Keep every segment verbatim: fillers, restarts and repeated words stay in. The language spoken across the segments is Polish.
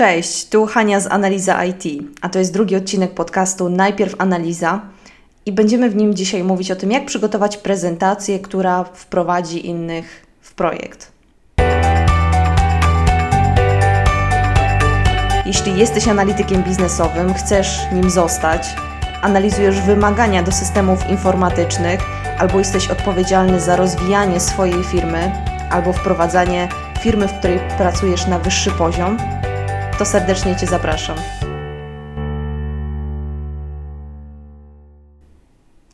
Cześć, tu Hania z Analiza I T, a to jest drugi odcinek podcastu Najpierw Analiza i będziemy w nim dzisiaj mówić o tym, jak przygotować prezentację, która wprowadzi innych w projekt. Jeśli jesteś analitykiem biznesowym, chcesz nim zostać, analizujesz wymagania do systemów informatycznych, albo jesteś odpowiedzialny za rozwijanie swojej firmy, albo wprowadzanie firmy, w której pracujesz na wyższy poziom, to serdecznie Cię zapraszam.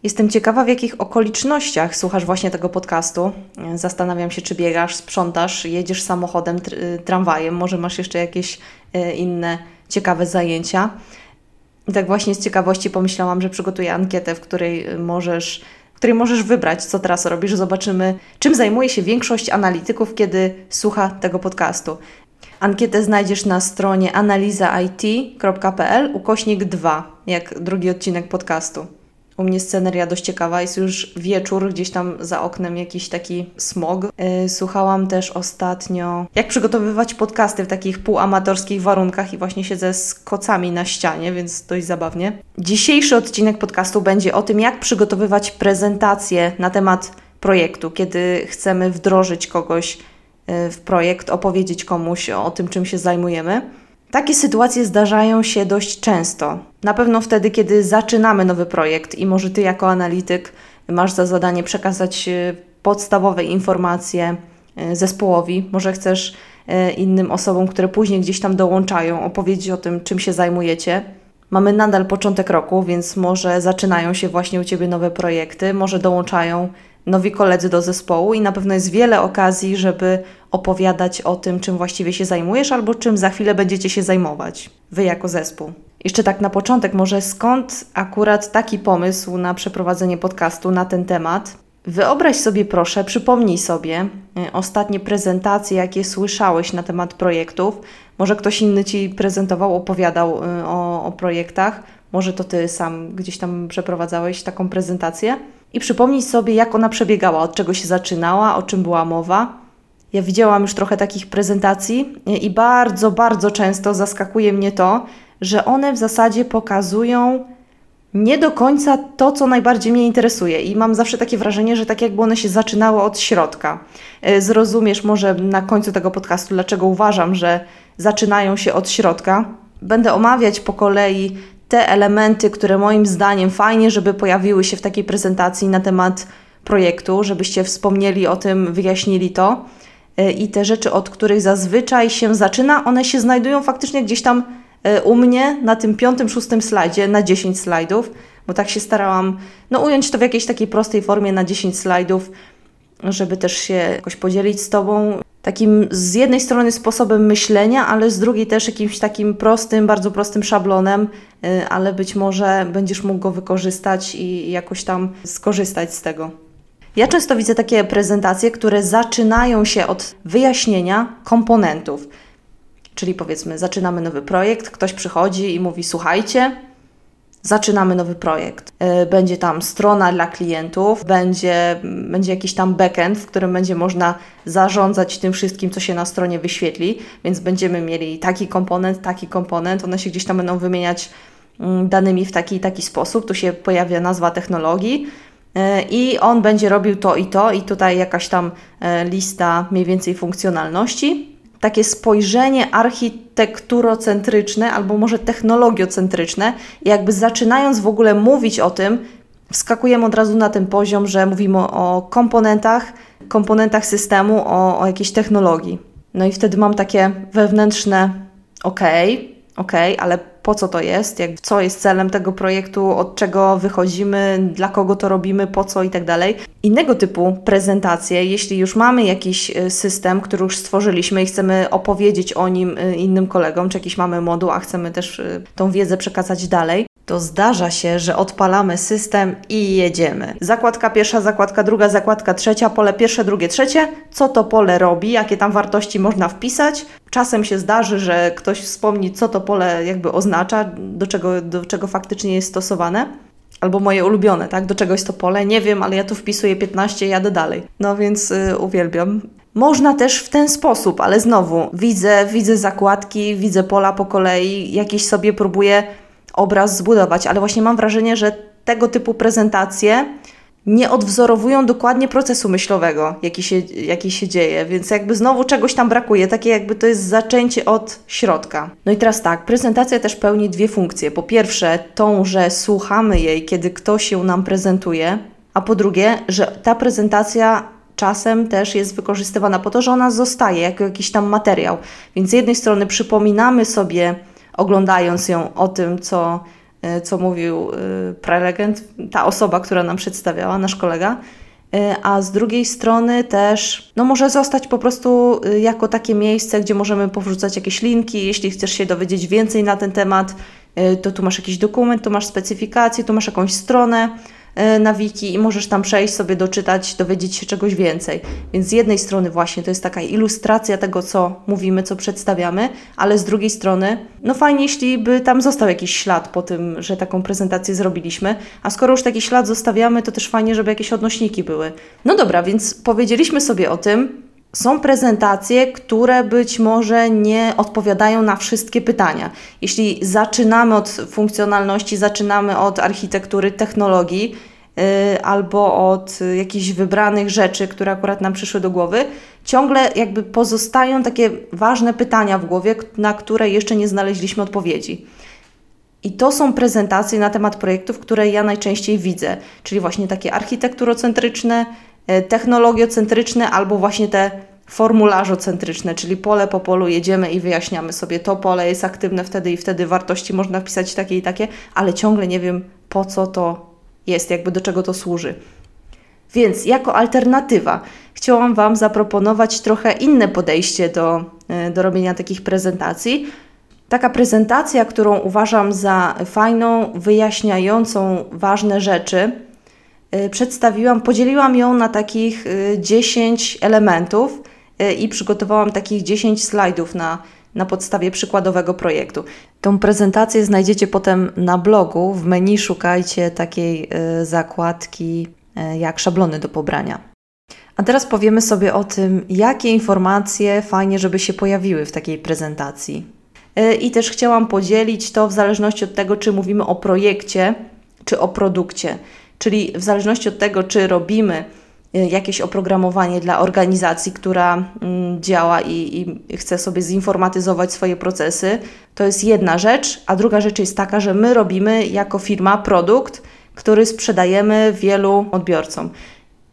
Jestem ciekawa, w jakich okolicznościach słuchasz właśnie tego podcastu. Zastanawiam się, czy biegasz, sprzątasz, jedziesz samochodem, tramwajem, może masz jeszcze jakieś inne ciekawe zajęcia. I tak właśnie z ciekawości pomyślałam, że przygotuję ankietę, w której możesz, w której możesz wybrać, co teraz robisz. Zobaczymy, czym zajmuje się większość analityków, kiedy słucha tego podcastu. Ankietę znajdziesz na stronie analiza it kropka p l ukośnik dwa, jak drugi odcinek podcastu. U mnie sceneria dość ciekawa, jest już wieczór, gdzieś tam za oknem jakiś taki smog. Yy, słuchałam też ostatnio, jak przygotowywać podcasty w takich półamatorskich warunkach i właśnie siedzę z kocami na ścianie, więc dość zabawnie. Dzisiejszy odcinek podcastu będzie o tym, jak przygotowywać prezentację na temat projektu, kiedy chcemy wdrożyć kogoś w projekt, opowiedzieć komuś o tym, czym się zajmujemy. Takie sytuacje zdarzają się dość często. Na pewno wtedy, kiedy zaczynamy nowy projekt i może Ty jako analityk masz za zadanie przekazać podstawowe informacje zespołowi. Może chcesz innym osobom, które później gdzieś tam dołączają, opowiedzieć o tym, czym się zajmujecie. Mamy nadal początek roku, więc może zaczynają się właśnie u Ciebie nowe projekty, może dołączają nowi koledzy do zespołu i na pewno jest wiele okazji, żeby opowiadać o tym, czym właściwie się zajmujesz albo czym za chwilę będziecie się zajmować, Wy jako zespół. Jeszcze tak na początek, może skąd akurat taki pomysł na przeprowadzenie podcastu na ten temat? Wyobraź sobie proszę, przypomnij sobie ostatnie prezentacje, jakie słyszałeś na temat projektów. Może ktoś inny Ci prezentował, opowiadał o, o projektach. Może to Ty sam gdzieś tam przeprowadzałeś taką prezentację. I przypomnieć sobie, jak ona przebiegała, od czego się zaczynała, o czym była mowa. Ja widziałam już trochę takich prezentacji i bardzo, bardzo często zaskakuje mnie to, że one w zasadzie pokazują nie do końca to, co najbardziej mnie interesuje. I mam zawsze takie wrażenie, że tak jakby one się zaczynały od środka. Zrozumiesz może na końcu tego podcastu, dlaczego uważam, że zaczynają się od środka. Będę omawiać po kolei te elementy, które moim zdaniem fajnie, żeby pojawiły się w takiej prezentacji na temat projektu, żebyście wspomnieli o tym, wyjaśnili to. I te rzeczy, od których zazwyczaj się zaczyna, one się znajdują faktycznie gdzieś tam u mnie na tym piątym, szóstym slajdzie, na dziesięć slajdów, bo tak się starałam no, ująć to w jakiejś takiej prostej formie na dziesięć slajdów, żeby też się jakoś podzielić z Tobą takim z jednej strony sposobem myślenia, ale z drugiej też jakimś takim prostym, bardzo prostym szablonem, ale być może będziesz mógł go wykorzystać i jakoś tam skorzystać z tego. Ja często widzę takie prezentacje, które zaczynają się od wyjaśnienia komponentów. Czyli powiedzmy, zaczynamy nowy projekt, ktoś przychodzi i mówi, słuchajcie, zaczynamy nowy projekt. Będzie tam strona dla klientów, będzie, będzie jakiś tam backend, w którym będzie można zarządzać tym wszystkim, co się na stronie wyświetli, więc będziemy mieli taki komponent, taki komponent, one się gdzieś tam będą wymieniać danymi w taki i taki sposób, tu się pojawia nazwa technologii i on będzie robił to i to i tutaj jakaś tam lista mniej więcej funkcjonalności. Takie spojrzenie architekturocentryczne albo może technologiocentryczne i jakby zaczynając w ogóle mówić o tym, wskakujemy od razu na ten poziom, że mówimy o komponentach, komponentach systemu, o, o jakiejś technologii. No i wtedy mam takie wewnętrzne okej, okej, ale po co to jest? Jak, co jest celem tego projektu? Od czego wychodzimy? Dla kogo to robimy? Po co? I tak dalej. Innego typu prezentacje, jeśli już mamy jakiś system, który już stworzyliśmy i chcemy opowiedzieć o nim innym kolegom, czy jakiś mamy moduł, a chcemy też tą wiedzę przekazać dalej, to zdarza się, że odpalamy system i jedziemy. Zakładka pierwsza, zakładka druga, zakładka trzecia, pole pierwsze, drugie, trzecie. Co to pole robi? Jakie tam wartości można wpisać? Czasem się zdarzy, że ktoś wspomni, co to pole jakby oznacza, do czego, do czego faktycznie jest stosowane. Albo moje ulubione, tak? Do czego jest to pole? Nie wiem, ale ja tu wpisuję piętnaście, jadę dalej. No więc yy, uwielbiam. Można też w ten sposób, ale znowu widzę, widzę zakładki, widzę pola po kolei, jakiś sobie próbuję obraz zbudować, ale właśnie mam wrażenie, że tego typu prezentacje nie odwzorowują dokładnie procesu myślowego, jaki się, jaki się dzieje, więc jakby znowu czegoś tam brakuje, takie jakby to jest zaczęcie od środka. No i teraz tak, prezentacja też pełni dwie funkcje. Po pierwsze tą, że słuchamy jej, kiedy ktoś ją nam prezentuje, a po drugie, że ta prezentacja czasem też jest wykorzystywana po to, że ona zostaje jako jakiś tam materiał. Więc z jednej strony przypominamy sobie, oglądając ją, o tym, co, co mówił prelegent, ta osoba, która nam przedstawiała, nasz kolega, a z drugiej strony też no może zostać po prostu jako takie miejsce, gdzie możemy powrzucać jakieś linki. Jeśli chcesz się dowiedzieć więcej na ten temat, to tu masz jakiś dokument, tu masz specyfikację, tu masz jakąś stronę na wiki i możesz tam przejść, sobie doczytać, dowiedzieć się czegoś więcej. Więc z jednej strony właśnie to jest taka ilustracja tego, co mówimy, co przedstawiamy, ale z drugiej strony no fajnie, jeśli by tam został jakiś ślad po tym, że taką prezentację zrobiliśmy, a skoro już taki ślad zostawiamy, to też fajnie, żeby jakieś odnośniki były. No dobra, więc powiedzieliśmy sobie o tym. Są prezentacje, które być może nie odpowiadają na wszystkie pytania. Jeśli zaczynamy od funkcjonalności, zaczynamy od architektury, technologii yy, albo od jakichś wybranych rzeczy, które akurat nam przyszły do głowy, ciągle jakby pozostają takie ważne pytania w głowie, na które jeszcze nie znaleźliśmy odpowiedzi. I to są prezentacje na temat projektów, które ja najczęściej widzę, czyli właśnie takie architekturocentryczne, technologiocentryczne albo właśnie te formularzocentryczne, czyli pole po polu jedziemy i wyjaśniamy sobie, to pole jest aktywne wtedy i wtedy, wartości można wpisać takie i takie, ale ciągle nie wiem, po co to jest, jakby do czego to służy. Więc jako alternatywa chciałam Wam zaproponować trochę inne podejście do, do robienia takich prezentacji. Taka prezentacja, którą uważam za fajną, wyjaśniającą ważne rzeczy, przedstawiłam, podzieliłam ją na takich dziesięć elementów i przygotowałam takich dziesięć slajdów na, na podstawie przykładowego projektu. Tą prezentację znajdziecie potem na blogu, w menu szukajcie takiej zakładki jak szablony do pobrania. A teraz powiemy sobie o tym, jakie informacje fajnie, żeby się pojawiły w takiej prezentacji. I też chciałam podzielić to w zależności od tego, czy mówimy o projekcie, czy o produkcie. Czyli w zależności od tego, czy robimy jakieś oprogramowanie dla organizacji, która działa i, i chce sobie zinformatyzować swoje procesy, to jest jedna rzecz, a druga rzecz jest taka, że my robimy jako firma produkt, który sprzedajemy wielu odbiorcom.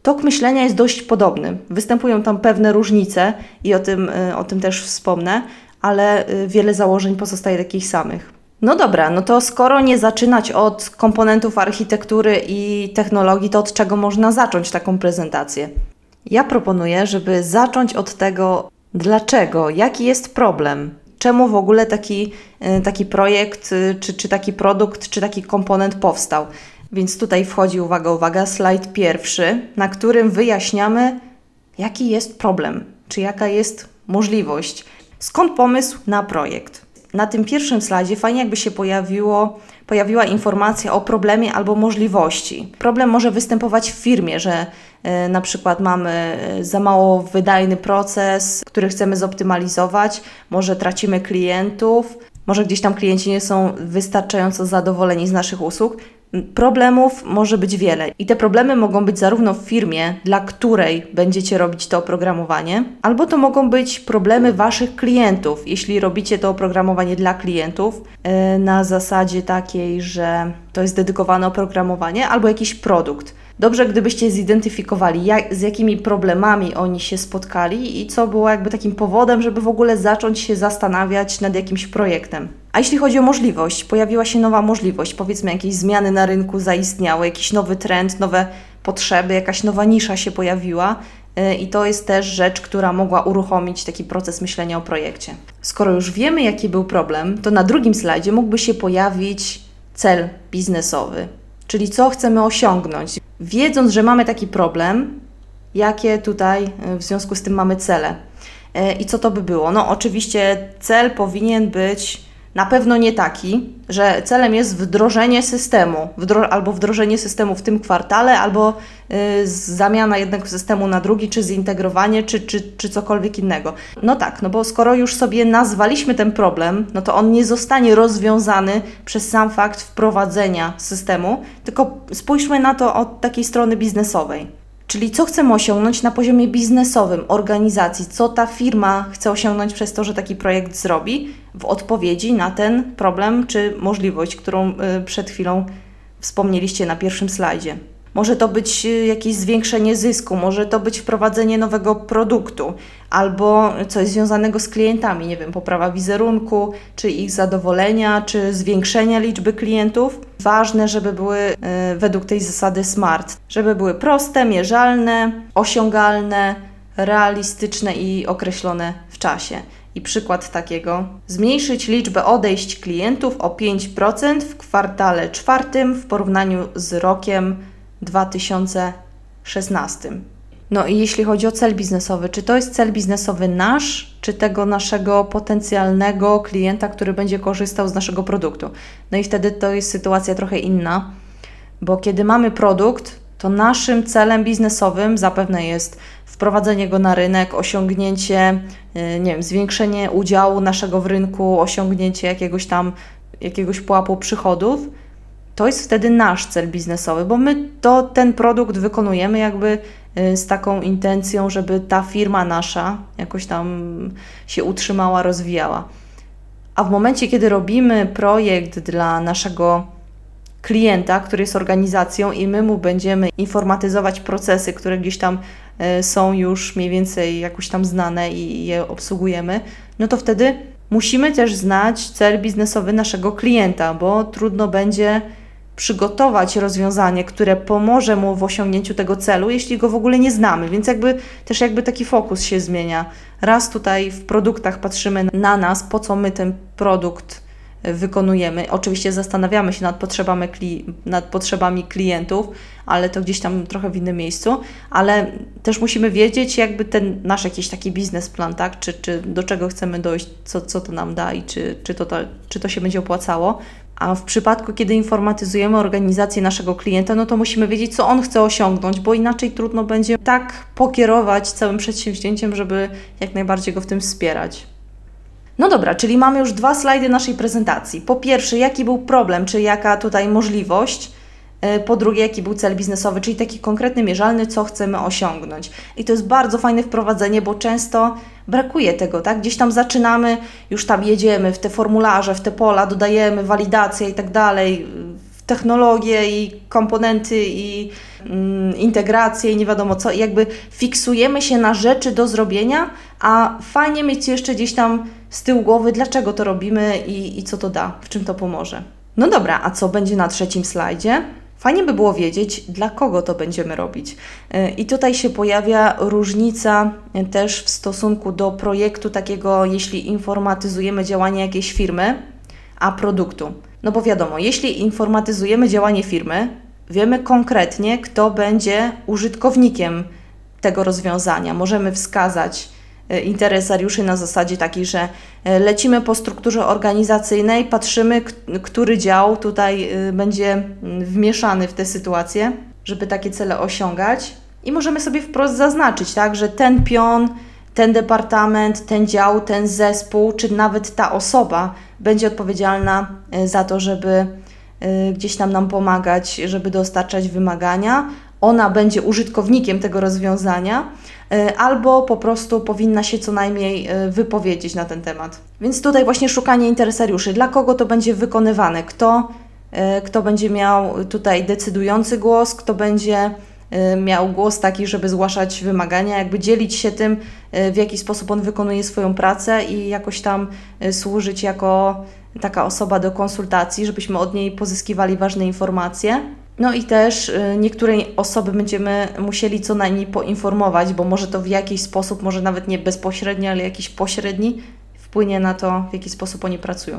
Tok myślenia jest dość podobny. Występują tam pewne różnice i o tym, o tym też wspomnę, ale wiele założeń pozostaje takich samych. No dobra, no to skoro nie zaczynać od komponentów architektury i technologii, to od czego można zacząć taką prezentację? Ja proponuję, żeby zacząć od tego, dlaczego, jaki jest problem, czemu w ogóle taki, taki projekt, czy, czy taki produkt, czy taki komponent powstał. Więc tutaj wchodzi, uwaga, uwaga, slajd pierwszy, na którym wyjaśniamy, jaki jest problem, czy jaka jest możliwość, skąd pomysł na projekt. Na tym pierwszym slajdzie fajnie jakby się pojawiło, pojawiła informacja o problemie albo możliwości. Problem może występować w firmie, że y, na przykład mamy za mało wydajny proces, który chcemy zoptymalizować, może tracimy klientów, może gdzieś tam klienci nie są wystarczająco zadowoleni z naszych usług. Problemów może być wiele i te problemy mogą być zarówno w firmie, dla której będziecie robić to oprogramowanie, albo to mogą być problemy Waszych klientów, jeśli robicie to oprogramowanie dla klientów yy, na zasadzie takiej, że to jest dedykowane oprogramowanie albo jakiś produkt. Dobrze, gdybyście zidentyfikowali, jak, z jakimi problemami oni się spotkali i co było jakby takim powodem, żeby w ogóle zacząć się zastanawiać nad jakimś projektem. A jeśli chodzi o możliwość, pojawiła się nowa możliwość, powiedzmy jakieś zmiany na rynku zaistniały, jakiś nowy trend, nowe potrzeby, jakaś nowa nisza się pojawiła i to jest też rzecz, która mogła uruchomić taki proces myślenia o projekcie. Skoro już wiemy, jaki był problem, to na drugim slajdzie mógłby się pojawić cel biznesowy, czyli co chcemy osiągnąć. Wiedząc, że mamy taki problem, jakie tutaj w związku z tym mamy cele i co to by było? No oczywiście cel powinien być Na pewno nie taki, że celem jest wdrożenie systemu, wdro- albo wdrożenie systemu w tym kwartale, albo y, zamiana jednego systemu na drugi, czy zintegrowanie, czy, czy, czy cokolwiek innego. No tak, no bo skoro już sobie nazwaliśmy ten problem, no to on nie zostanie rozwiązany przez sam fakt wprowadzenia systemu, tylko spójrzmy na to od takiej strony biznesowej. Czyli co chcemy osiągnąć na poziomie biznesowym, organizacji, co ta firma chce osiągnąć przez to, że taki projekt zrobi w odpowiedzi na ten problem czy możliwość, którą przed chwilą wspomnieliście na pierwszym slajdzie. Może to być jakieś zwiększenie zysku, może to być wprowadzenie nowego produktu albo coś związanego z klientami, nie wiem, poprawa wizerunku, czy ich zadowolenia, czy zwiększenia liczby klientów. Ważne, żeby były y, według tej zasady SMART, żeby były proste, mierzalne, osiągalne, realistyczne i określone w czasie. I przykład takiego: zmniejszyć liczbę odejść klientów o pięć procent w kwartale czwartym w porównaniu z rokiem dwa tysiące szesnastym. No i jeśli chodzi o cel biznesowy, czy to jest cel biznesowy nasz, czy tego naszego potencjalnego klienta, który będzie korzystał z naszego produktu? No i wtedy to jest sytuacja trochę inna, bo kiedy mamy produkt, to naszym celem biznesowym zapewne jest wprowadzenie go na rynek, osiągnięcie, nie wiem, zwiększenie udziału naszego w rynku, osiągnięcie jakiegoś tam, jakiegoś pułapu przychodów. To jest wtedy nasz cel biznesowy, bo my to, ten produkt wykonujemy jakby z taką intencją, żeby ta firma nasza jakoś tam się utrzymała, rozwijała. A w momencie, kiedy robimy projekt dla naszego klienta, który jest organizacją i my mu będziemy informatyzować procesy, które gdzieś tam są już mniej więcej jakoś tam znane i je obsługujemy, no to wtedy musimy też znać cel biznesowy naszego klienta, bo trudno będzie przygotować rozwiązanie, które pomoże mu w osiągnięciu tego celu, jeśli go w ogóle nie znamy, więc jakby też jakby taki fokus się zmienia. Raz tutaj w produktach patrzymy na nas, po co my ten produkt wykonujemy. Oczywiście zastanawiamy się nad potrzebami, nad potrzebami klientów, ale to gdzieś tam trochę w innym miejscu, ale też musimy wiedzieć jakby ten nasz jakiś taki biznesplan, tak? Czy, czy do czego chcemy dojść, co, co to nam da i czy, czy, to, to, czy to się będzie opłacało. A w przypadku, kiedy informatyzujemy organizację naszego klienta, no to musimy wiedzieć, co on chce osiągnąć, bo inaczej trudno będzie tak pokierować całym przedsięwzięciem, żeby jak najbardziej go w tym wspierać. No dobra, czyli mamy już dwa slajdy naszej prezentacji. Po pierwsze, jaki był problem, czyli jaka tutaj możliwość. Po drugie, jaki był cel biznesowy, czyli taki konkretny, mierzalny, co chcemy osiągnąć. I to jest bardzo fajne wprowadzenie, bo często brakuje tego, tak? Gdzieś tam zaczynamy, już tam jedziemy w te formularze, w te pola, dodajemy walidację i tak dalej, technologie i komponenty i mm, integracje i nie wiadomo co. I jakby fiksujemy się na rzeczy do zrobienia, a fajnie mieć jeszcze gdzieś tam z tyłu głowy, dlaczego to robimy i, i co to da, w czym to pomoże. No dobra, a co będzie na trzecim slajdzie? Fajnie by było wiedzieć, dla kogo to będziemy robić. I tutaj się pojawia różnica też w stosunku do projektu takiego, jeśli informatyzujemy działanie jakiejś firmy, a produktu. No bo wiadomo, jeśli informatyzujemy działanie firmy, wiemy konkretnie, kto będzie użytkownikiem tego rozwiązania. Możemy wskazać interesariuszy na zasadzie takiej, że lecimy po strukturze organizacyjnej, patrzymy, który dział tutaj będzie wmieszany w tę sytuację, żeby takie cele osiągać. I możemy sobie wprost zaznaczyć, tak, że ten pion, ten departament, ten dział, ten zespół, czy nawet ta osoba będzie odpowiedzialna za to, żeby gdzieś tam nam pomagać, żeby dostarczać wymagania. Ona będzie użytkownikiem tego rozwiązania albo po prostu powinna się co najmniej wypowiedzieć na ten temat. Więc tutaj właśnie szukanie interesariuszy, dla kogo to będzie wykonywane, kto, kto będzie miał tutaj decydujący głos, kto będzie miał głos taki, żeby zgłaszać wymagania, jakby dzielić się tym, w jaki sposób on wykonuje swoją pracę i jakoś tam służyć jako taka osoba do konsultacji, żebyśmy od niej pozyskiwali ważne informacje. No i też niektóre osoby będziemy musieli co najmniej poinformować, bo może to w jakiś sposób, może nawet nie bezpośrednio, ale jakiś pośredni wpłynie na to, w jaki sposób oni pracują.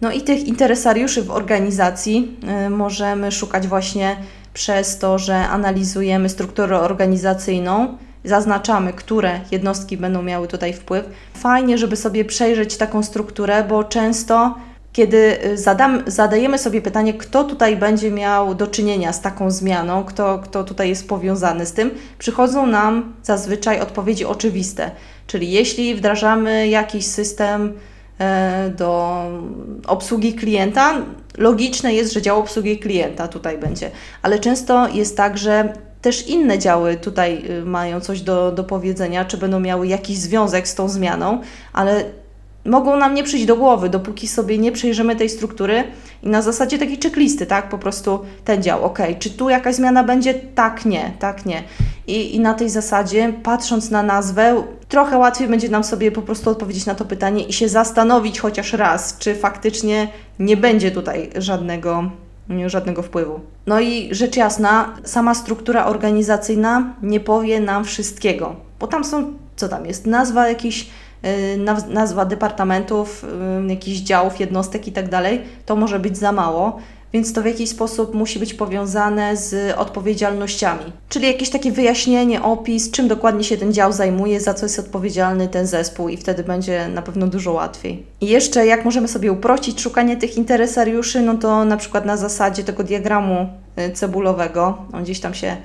No i tych interesariuszy w organizacji możemy szukać właśnie przez to, że analizujemy strukturę organizacyjną, zaznaczamy, które jednostki będą miały tutaj wpływ. Fajnie, żeby sobie przejrzeć taką strukturę, bo często Kiedy zadam, zadajemy sobie pytanie, kto tutaj będzie miał do czynienia z taką zmianą, kto, kto tutaj jest powiązany z tym, przychodzą nam zazwyczaj odpowiedzi oczywiste. Czyli jeśli wdrażamy jakiś system do obsługi klienta, logiczne jest, że dział obsługi klienta tutaj będzie. Ale często jest tak, że też inne działy tutaj mają coś do, do powiedzenia, czy będą miały jakiś związek z tą zmianą, ale mogą nam nie przyjść do głowy, dopóki sobie nie przejrzymy tej struktury i na zasadzie takiej checklisty, tak, po prostu ten dział, ok, czy tu jakaś zmiana będzie? Tak, nie, tak, nie. I, i na tej zasadzie, patrząc na nazwę, trochę łatwiej będzie nam sobie po prostu odpowiedzieć na to pytanie i się zastanowić chociaż raz, czy faktycznie nie będzie tutaj żadnego, żadnego wpływu. No i rzecz jasna, sama struktura organizacyjna nie powie nam wszystkiego, bo tam są, co tam jest, nazwa jakichś, nazwa departamentów, jakichś działów, jednostek i tak dalej, to może być za mało, więc to w jakiś sposób musi być powiązane z odpowiedzialnościami. Czyli jakieś takie wyjaśnienie, opis, czym dokładnie się ten dział zajmuje, za co jest odpowiedzialny ten zespół i wtedy będzie na pewno dużo łatwiej. I jeszcze jak możemy sobie uprościć szukanie tych interesariuszy, no to na przykład na zasadzie tego diagramu cebulowego, on gdzieś tam się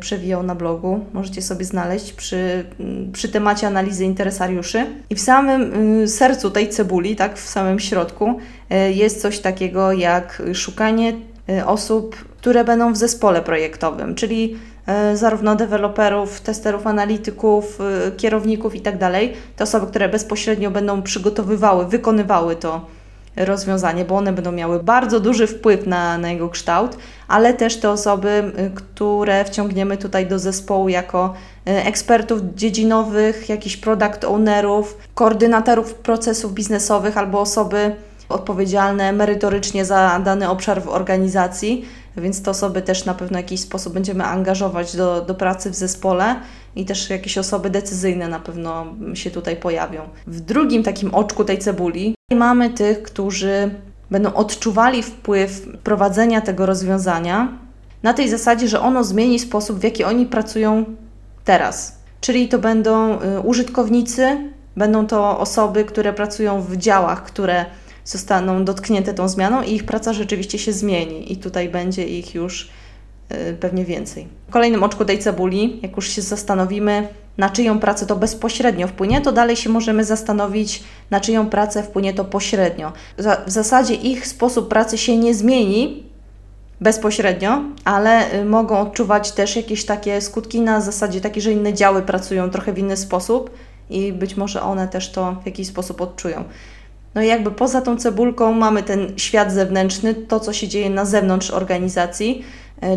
przewijał na blogu, możecie sobie znaleźć przy, przy temacie analizy interesariuszy. I w samym sercu tej cebuli, tak, w samym środku jest coś takiego jak szukanie osób, które będą w zespole projektowym, czyli zarówno deweloperów, testerów, analityków, kierowników i tak dalej. Te osoby, które bezpośrednio będą przygotowywały, wykonywały to rozwiązanie, bo one będą miały bardzo duży wpływ na, na jego kształt, ale też te osoby, które wciągniemy tutaj do zespołu jako ekspertów dziedzinowych, jakichś product ownerów, koordynatorów procesów biznesowych albo osoby odpowiedzialne merytorycznie za dany obszar w organizacji, więc te osoby też na pewno w jakiś sposób będziemy angażować do, do pracy w zespole i też jakieś osoby decyzyjne na pewno się tutaj pojawią. W drugim takim oczku tej cebuli mamy tych, którzy będą odczuwali wpływ prowadzenia tego rozwiązania na tej zasadzie, że ono zmieni sposób, w jaki oni pracują teraz. Czyli to będą użytkownicy, będą to osoby, które pracują w działach, które zostaną dotknięte tą zmianą i ich praca rzeczywiście się zmieni i tutaj będzie ich już pewnie więcej. W kolejnym oczku tej cebuli, jak już się zastanowimy, na czyją pracę to bezpośrednio wpłynie, to dalej się możemy zastanowić, na czyją pracę wpłynie to pośrednio. W zasadzie ich sposób pracy się nie zmieni bezpośrednio, ale mogą odczuwać też jakieś takie skutki na zasadzie takiej, że inne działy pracują trochę w inny sposób i być może one też to w jakiś sposób odczują. No i jakby poza tą cebulką mamy ten świat zewnętrzny, to co się dzieje na zewnątrz organizacji,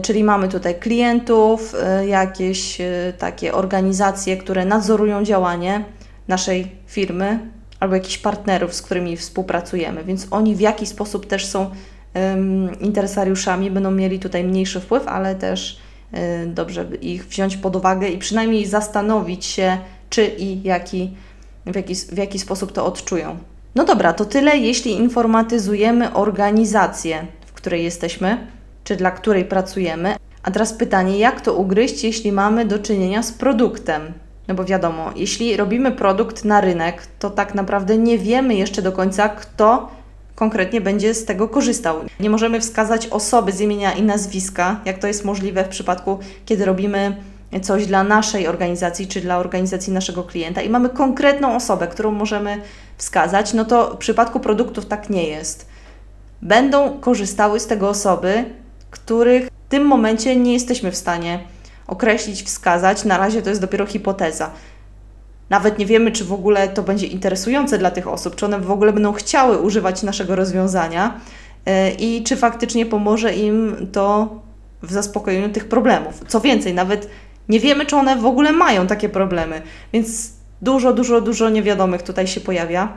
czyli mamy tutaj klientów, jakieś takie organizacje, które nadzorują działanie naszej firmy albo jakichś partnerów, z którymi współpracujemy, więc oni w jakiś sposób też są interesariuszami, będą mieli tutaj mniejszy wpływ, ale też dobrze ich wziąć pod uwagę i przynajmniej zastanowić się, czy i jaki, w jaki, w jaki sposób to odczują. No dobra, to tyle, jeśli informatyzujemy organizację, w której jesteśmy, czy dla której pracujemy. A teraz pytanie, jak to ugryźć, jeśli mamy do czynienia z produktem? No bo wiadomo, jeśli robimy produkt na rynek, to tak naprawdę nie wiemy jeszcze do końca, kto konkretnie będzie z tego korzystał. Nie możemy wskazać osoby z imienia i nazwiska, jak to jest możliwe w przypadku, kiedy robimy coś dla naszej organizacji, czy dla organizacji naszego klienta i mamy konkretną osobę, którą możemy wskazać, no to w przypadku produktów tak nie jest. Będą korzystały z tego osoby, których w tym momencie nie jesteśmy w stanie określić, wskazać. Na razie to jest dopiero hipoteza. Nawet nie wiemy, czy w ogóle to będzie interesujące dla tych osób, czy one w ogóle będą chciały używać naszego rozwiązania i czy faktycznie pomoże im to w zaspokojeniu tych problemów. Co więcej, nawet nie wiemy, czy one w ogóle mają takie problemy, więc dużo, dużo, dużo niewiadomych tutaj się pojawia.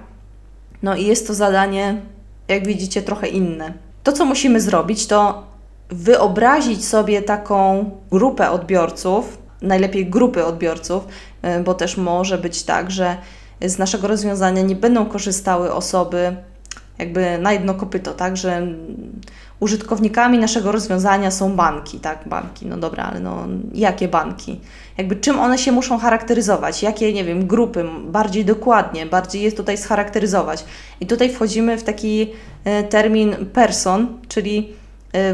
No i jest to zadanie, jak widzicie, trochę inne. To, co musimy zrobić, to wyobrazić sobie taką grupę odbiorców, najlepiej grupy odbiorców, bo też może być tak, że z naszego rozwiązania nie będą korzystały osoby jakby na jedno kopyto, tak, że użytkownikami naszego rozwiązania są banki, tak, banki, no dobra, ale no jakie banki? Jakby czym one się muszą charakteryzować? Jakie, nie wiem, grupy bardziej dokładnie, bardziej je tutaj scharakteryzować? I tutaj wchodzimy w taki termin person, czyli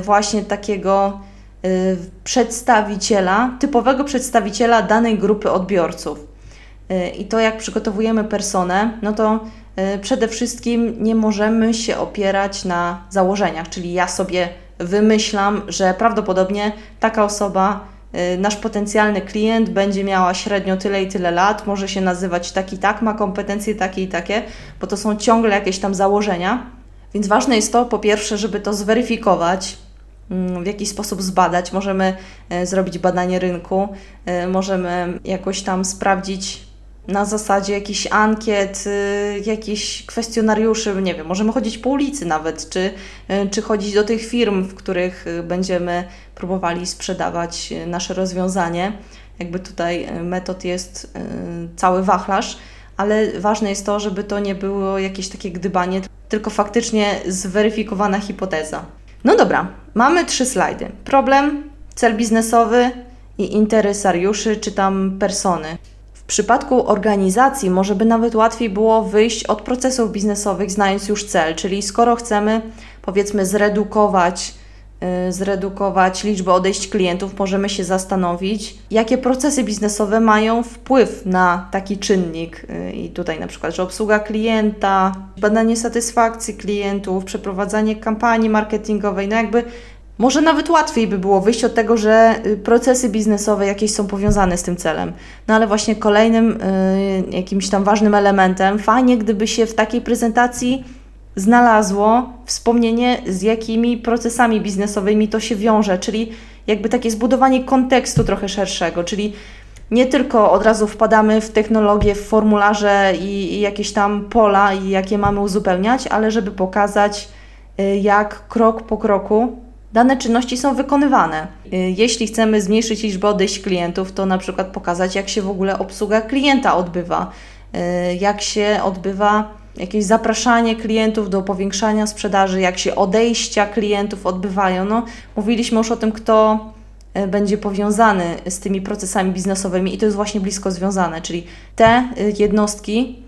właśnie takiego przedstawiciela, typowego przedstawiciela danej grupy odbiorców. I to jak przygotowujemy personę, no to przede wszystkim nie możemy się opierać na założeniach, czyli ja sobie wymyślam, że prawdopodobnie taka osoba, nasz potencjalny klient będzie miała średnio tyle i tyle lat, może się nazywać tak i tak, ma kompetencje takie i takie, bo to są ciągle jakieś tam założenia. Więc ważne jest to, po pierwsze, żeby to zweryfikować, w jakiś sposób zbadać. Możemy zrobić badanie rynku, możemy jakoś tam sprawdzić na zasadzie jakichś ankiet, jakichś kwestionariuszy, nie wiem, możemy chodzić po ulicy nawet, czy, czy chodzić do tych firm, w których będziemy próbowali sprzedawać nasze rozwiązanie. Jakby tutaj metod jest cały wachlarz, ale ważne jest to, żeby to nie było jakieś takie gdybanie, tylko faktycznie zweryfikowana hipoteza. No dobra, mamy trzy slajdy. Problem, cel biznesowy i interesariuszy, czy tam persony. W przypadku organizacji może by nawet łatwiej było wyjść od procesów biznesowych, znając już cel, czyli skoro chcemy, powiedzmy, zredukować, yy, zredukować liczbę odejść klientów, możemy się zastanowić, jakie procesy biznesowe mają wpływ na taki czynnik. Yy, I tutaj na przykład, że obsługa klienta, badanie satysfakcji klientów, przeprowadzanie kampanii marketingowej, no jakby może nawet łatwiej by było wyjść od tego, że procesy biznesowe jakieś są powiązane z tym celem. No ale właśnie kolejnym y, jakimś tam ważnym elementem, fajnie gdyby się w takiej prezentacji znalazło wspomnienie, z jakimi procesami biznesowymi to się wiąże, czyli jakby takie zbudowanie kontekstu trochę szerszego, czyli nie tylko od razu wpadamy w technologię, w formularze i, i jakieś tam pola, i jakie mamy uzupełniać, ale żeby pokazać y, jak krok po kroku dane czynności są wykonywane. Jeśli chcemy zmniejszyć liczbę odejść klientów, to na przykład pokazać, jak się w ogóle obsługa klienta odbywa, jak się odbywa jakieś zapraszanie klientów do powiększania sprzedaży, jak się odejścia klientów odbywają. No, mówiliśmy już o tym, kto będzie powiązany z tymi procesami biznesowymi i to jest właśnie blisko związane, czyli te jednostki,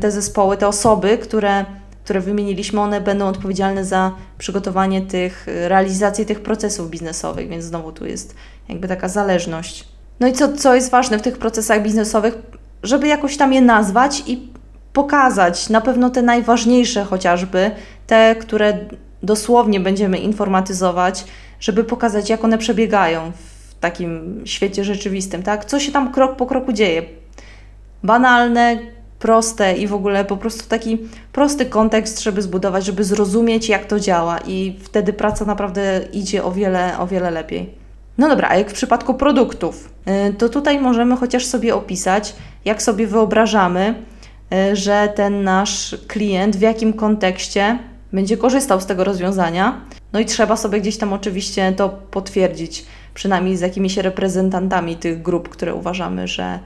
te zespoły, te osoby, które które wymieniliśmy, one będą odpowiedzialne za przygotowanie tych, realizację tych procesów biznesowych, więc znowu tu jest jakby taka zależność. No i co, co jest ważne w tych procesach biznesowych, żeby jakoś tam je nazwać i pokazać, na pewno te najważniejsze chociażby, te, które dosłownie będziemy informatyzować, żeby pokazać, jak one przebiegają w takim świecie rzeczywistym, tak? Co się tam krok po kroku dzieje. Banalne, proste i w ogóle po prostu taki prosty kontekst, żeby zbudować, żeby zrozumieć, jak to działa i wtedy praca naprawdę idzie o wiele, o wiele lepiej. No dobra, a jak w przypadku produktów, to tutaj możemy chociaż sobie opisać, jak sobie wyobrażamy, że ten nasz klient w jakim kontekście będzie korzystał z tego rozwiązania. No i trzeba sobie gdzieś tam oczywiście to potwierdzić, przynajmniej z jakimiś reprezentantami tych grup, które uważamy, że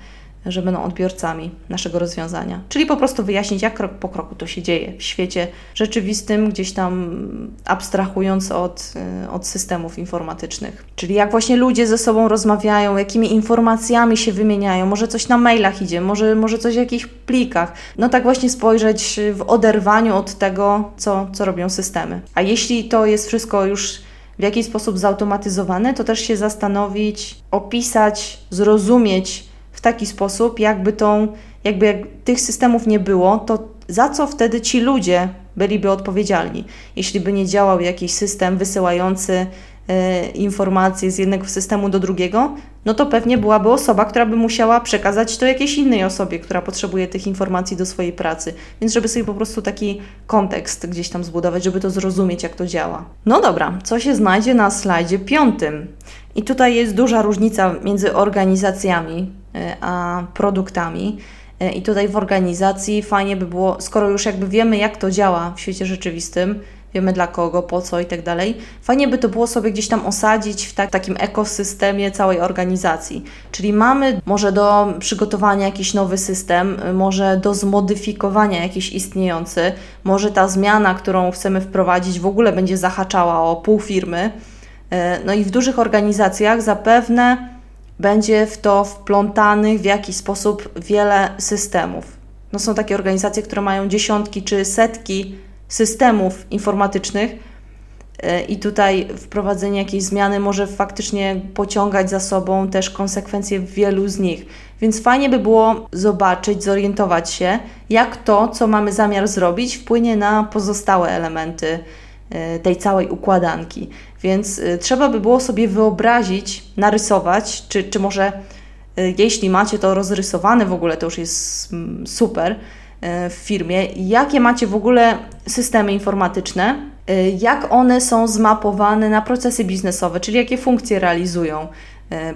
że będą odbiorcami naszego rozwiązania. Czyli po prostu wyjaśnić, jak krok po kroku to się dzieje w świecie rzeczywistym, gdzieś tam abstrahując od, od systemów informatycznych. Czyli jak właśnie ludzie ze sobą rozmawiają, jakimi informacjami się wymieniają, może coś na mailach idzie, może, może coś w jakichś plikach. No tak właśnie spojrzeć w oderwaniu od tego, co, co robią systemy. A jeśli to jest wszystko już w jakiś sposób zautomatyzowane, to też się zastanowić, opisać, zrozumieć, w taki sposób, jakby, tą, jakby jak tych systemów nie było, to za co wtedy ci ludzie byliby odpowiedzialni? Jeśli by nie działał jakiś system wysyłający y, informacje z jednego systemu do drugiego, no to pewnie byłaby osoba, która by musiała przekazać to jakiejś innej osobie, która potrzebuje tych informacji do swojej pracy. Więc żeby sobie po prostu taki kontekst gdzieś tam zbudować, żeby to zrozumieć, jak to działa. No dobra, co się znajdzie na slajdzie piątym? I tutaj jest duża różnica między organizacjami a produktami. I tutaj w organizacji fajnie by było, skoro już jakby wiemy, jak to działa w świecie rzeczywistym, wiemy dla kogo, po co i tak dalej. Fajnie by to było sobie gdzieś tam osadzić w tak, takim ekosystemie całej organizacji. Czyli mamy może do przygotowania jakiś nowy system, może do zmodyfikowania jakiś istniejący, może ta zmiana, którą chcemy wprowadzić, w ogóle będzie zahaczała o pół firmy. No i w dużych organizacjach zapewne będzie w to wplątanych w jakiś sposób wiele systemów. No są takie organizacje, które mają dziesiątki czy setki systemów informatycznych i tutaj wprowadzenie jakiejś zmiany może faktycznie pociągać za sobą też konsekwencje wielu z nich. Więc fajnie by było zobaczyć, zorientować się, jak to, co mamy zamiar zrobić, wpłynie na pozostałe elementy tej całej układanki. Więc trzeba by było sobie wyobrazić, narysować, czy, czy może jeśli macie to rozrysowane w ogóle, to już jest super w firmie, jakie macie w ogóle systemy informatyczne, jak one są zmapowane na procesy biznesowe, czyli jakie funkcje realizują.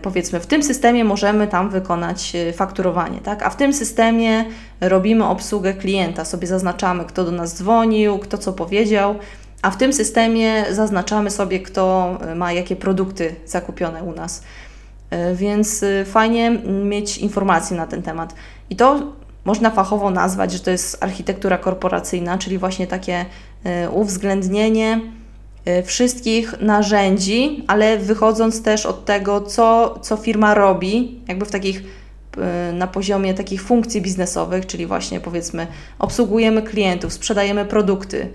Powiedzmy, w tym systemie możemy tam wykonać fakturowanie, tak? A w tym systemie robimy obsługę klienta, sobie zaznaczamy, kto do nas dzwonił, kto co powiedział, a w tym systemie zaznaczamy sobie, kto ma jakie produkty zakupione u nas. Więc fajnie mieć informacje na ten temat. I to można fachowo nazwać, że to jest architektura korporacyjna, czyli właśnie takie uwzględnienie wszystkich narzędzi, ale wychodząc też od tego, co, co firma robi, jakby w takich, na poziomie takich funkcji biznesowych, czyli właśnie powiedzmy obsługujemy klientów, sprzedajemy produkty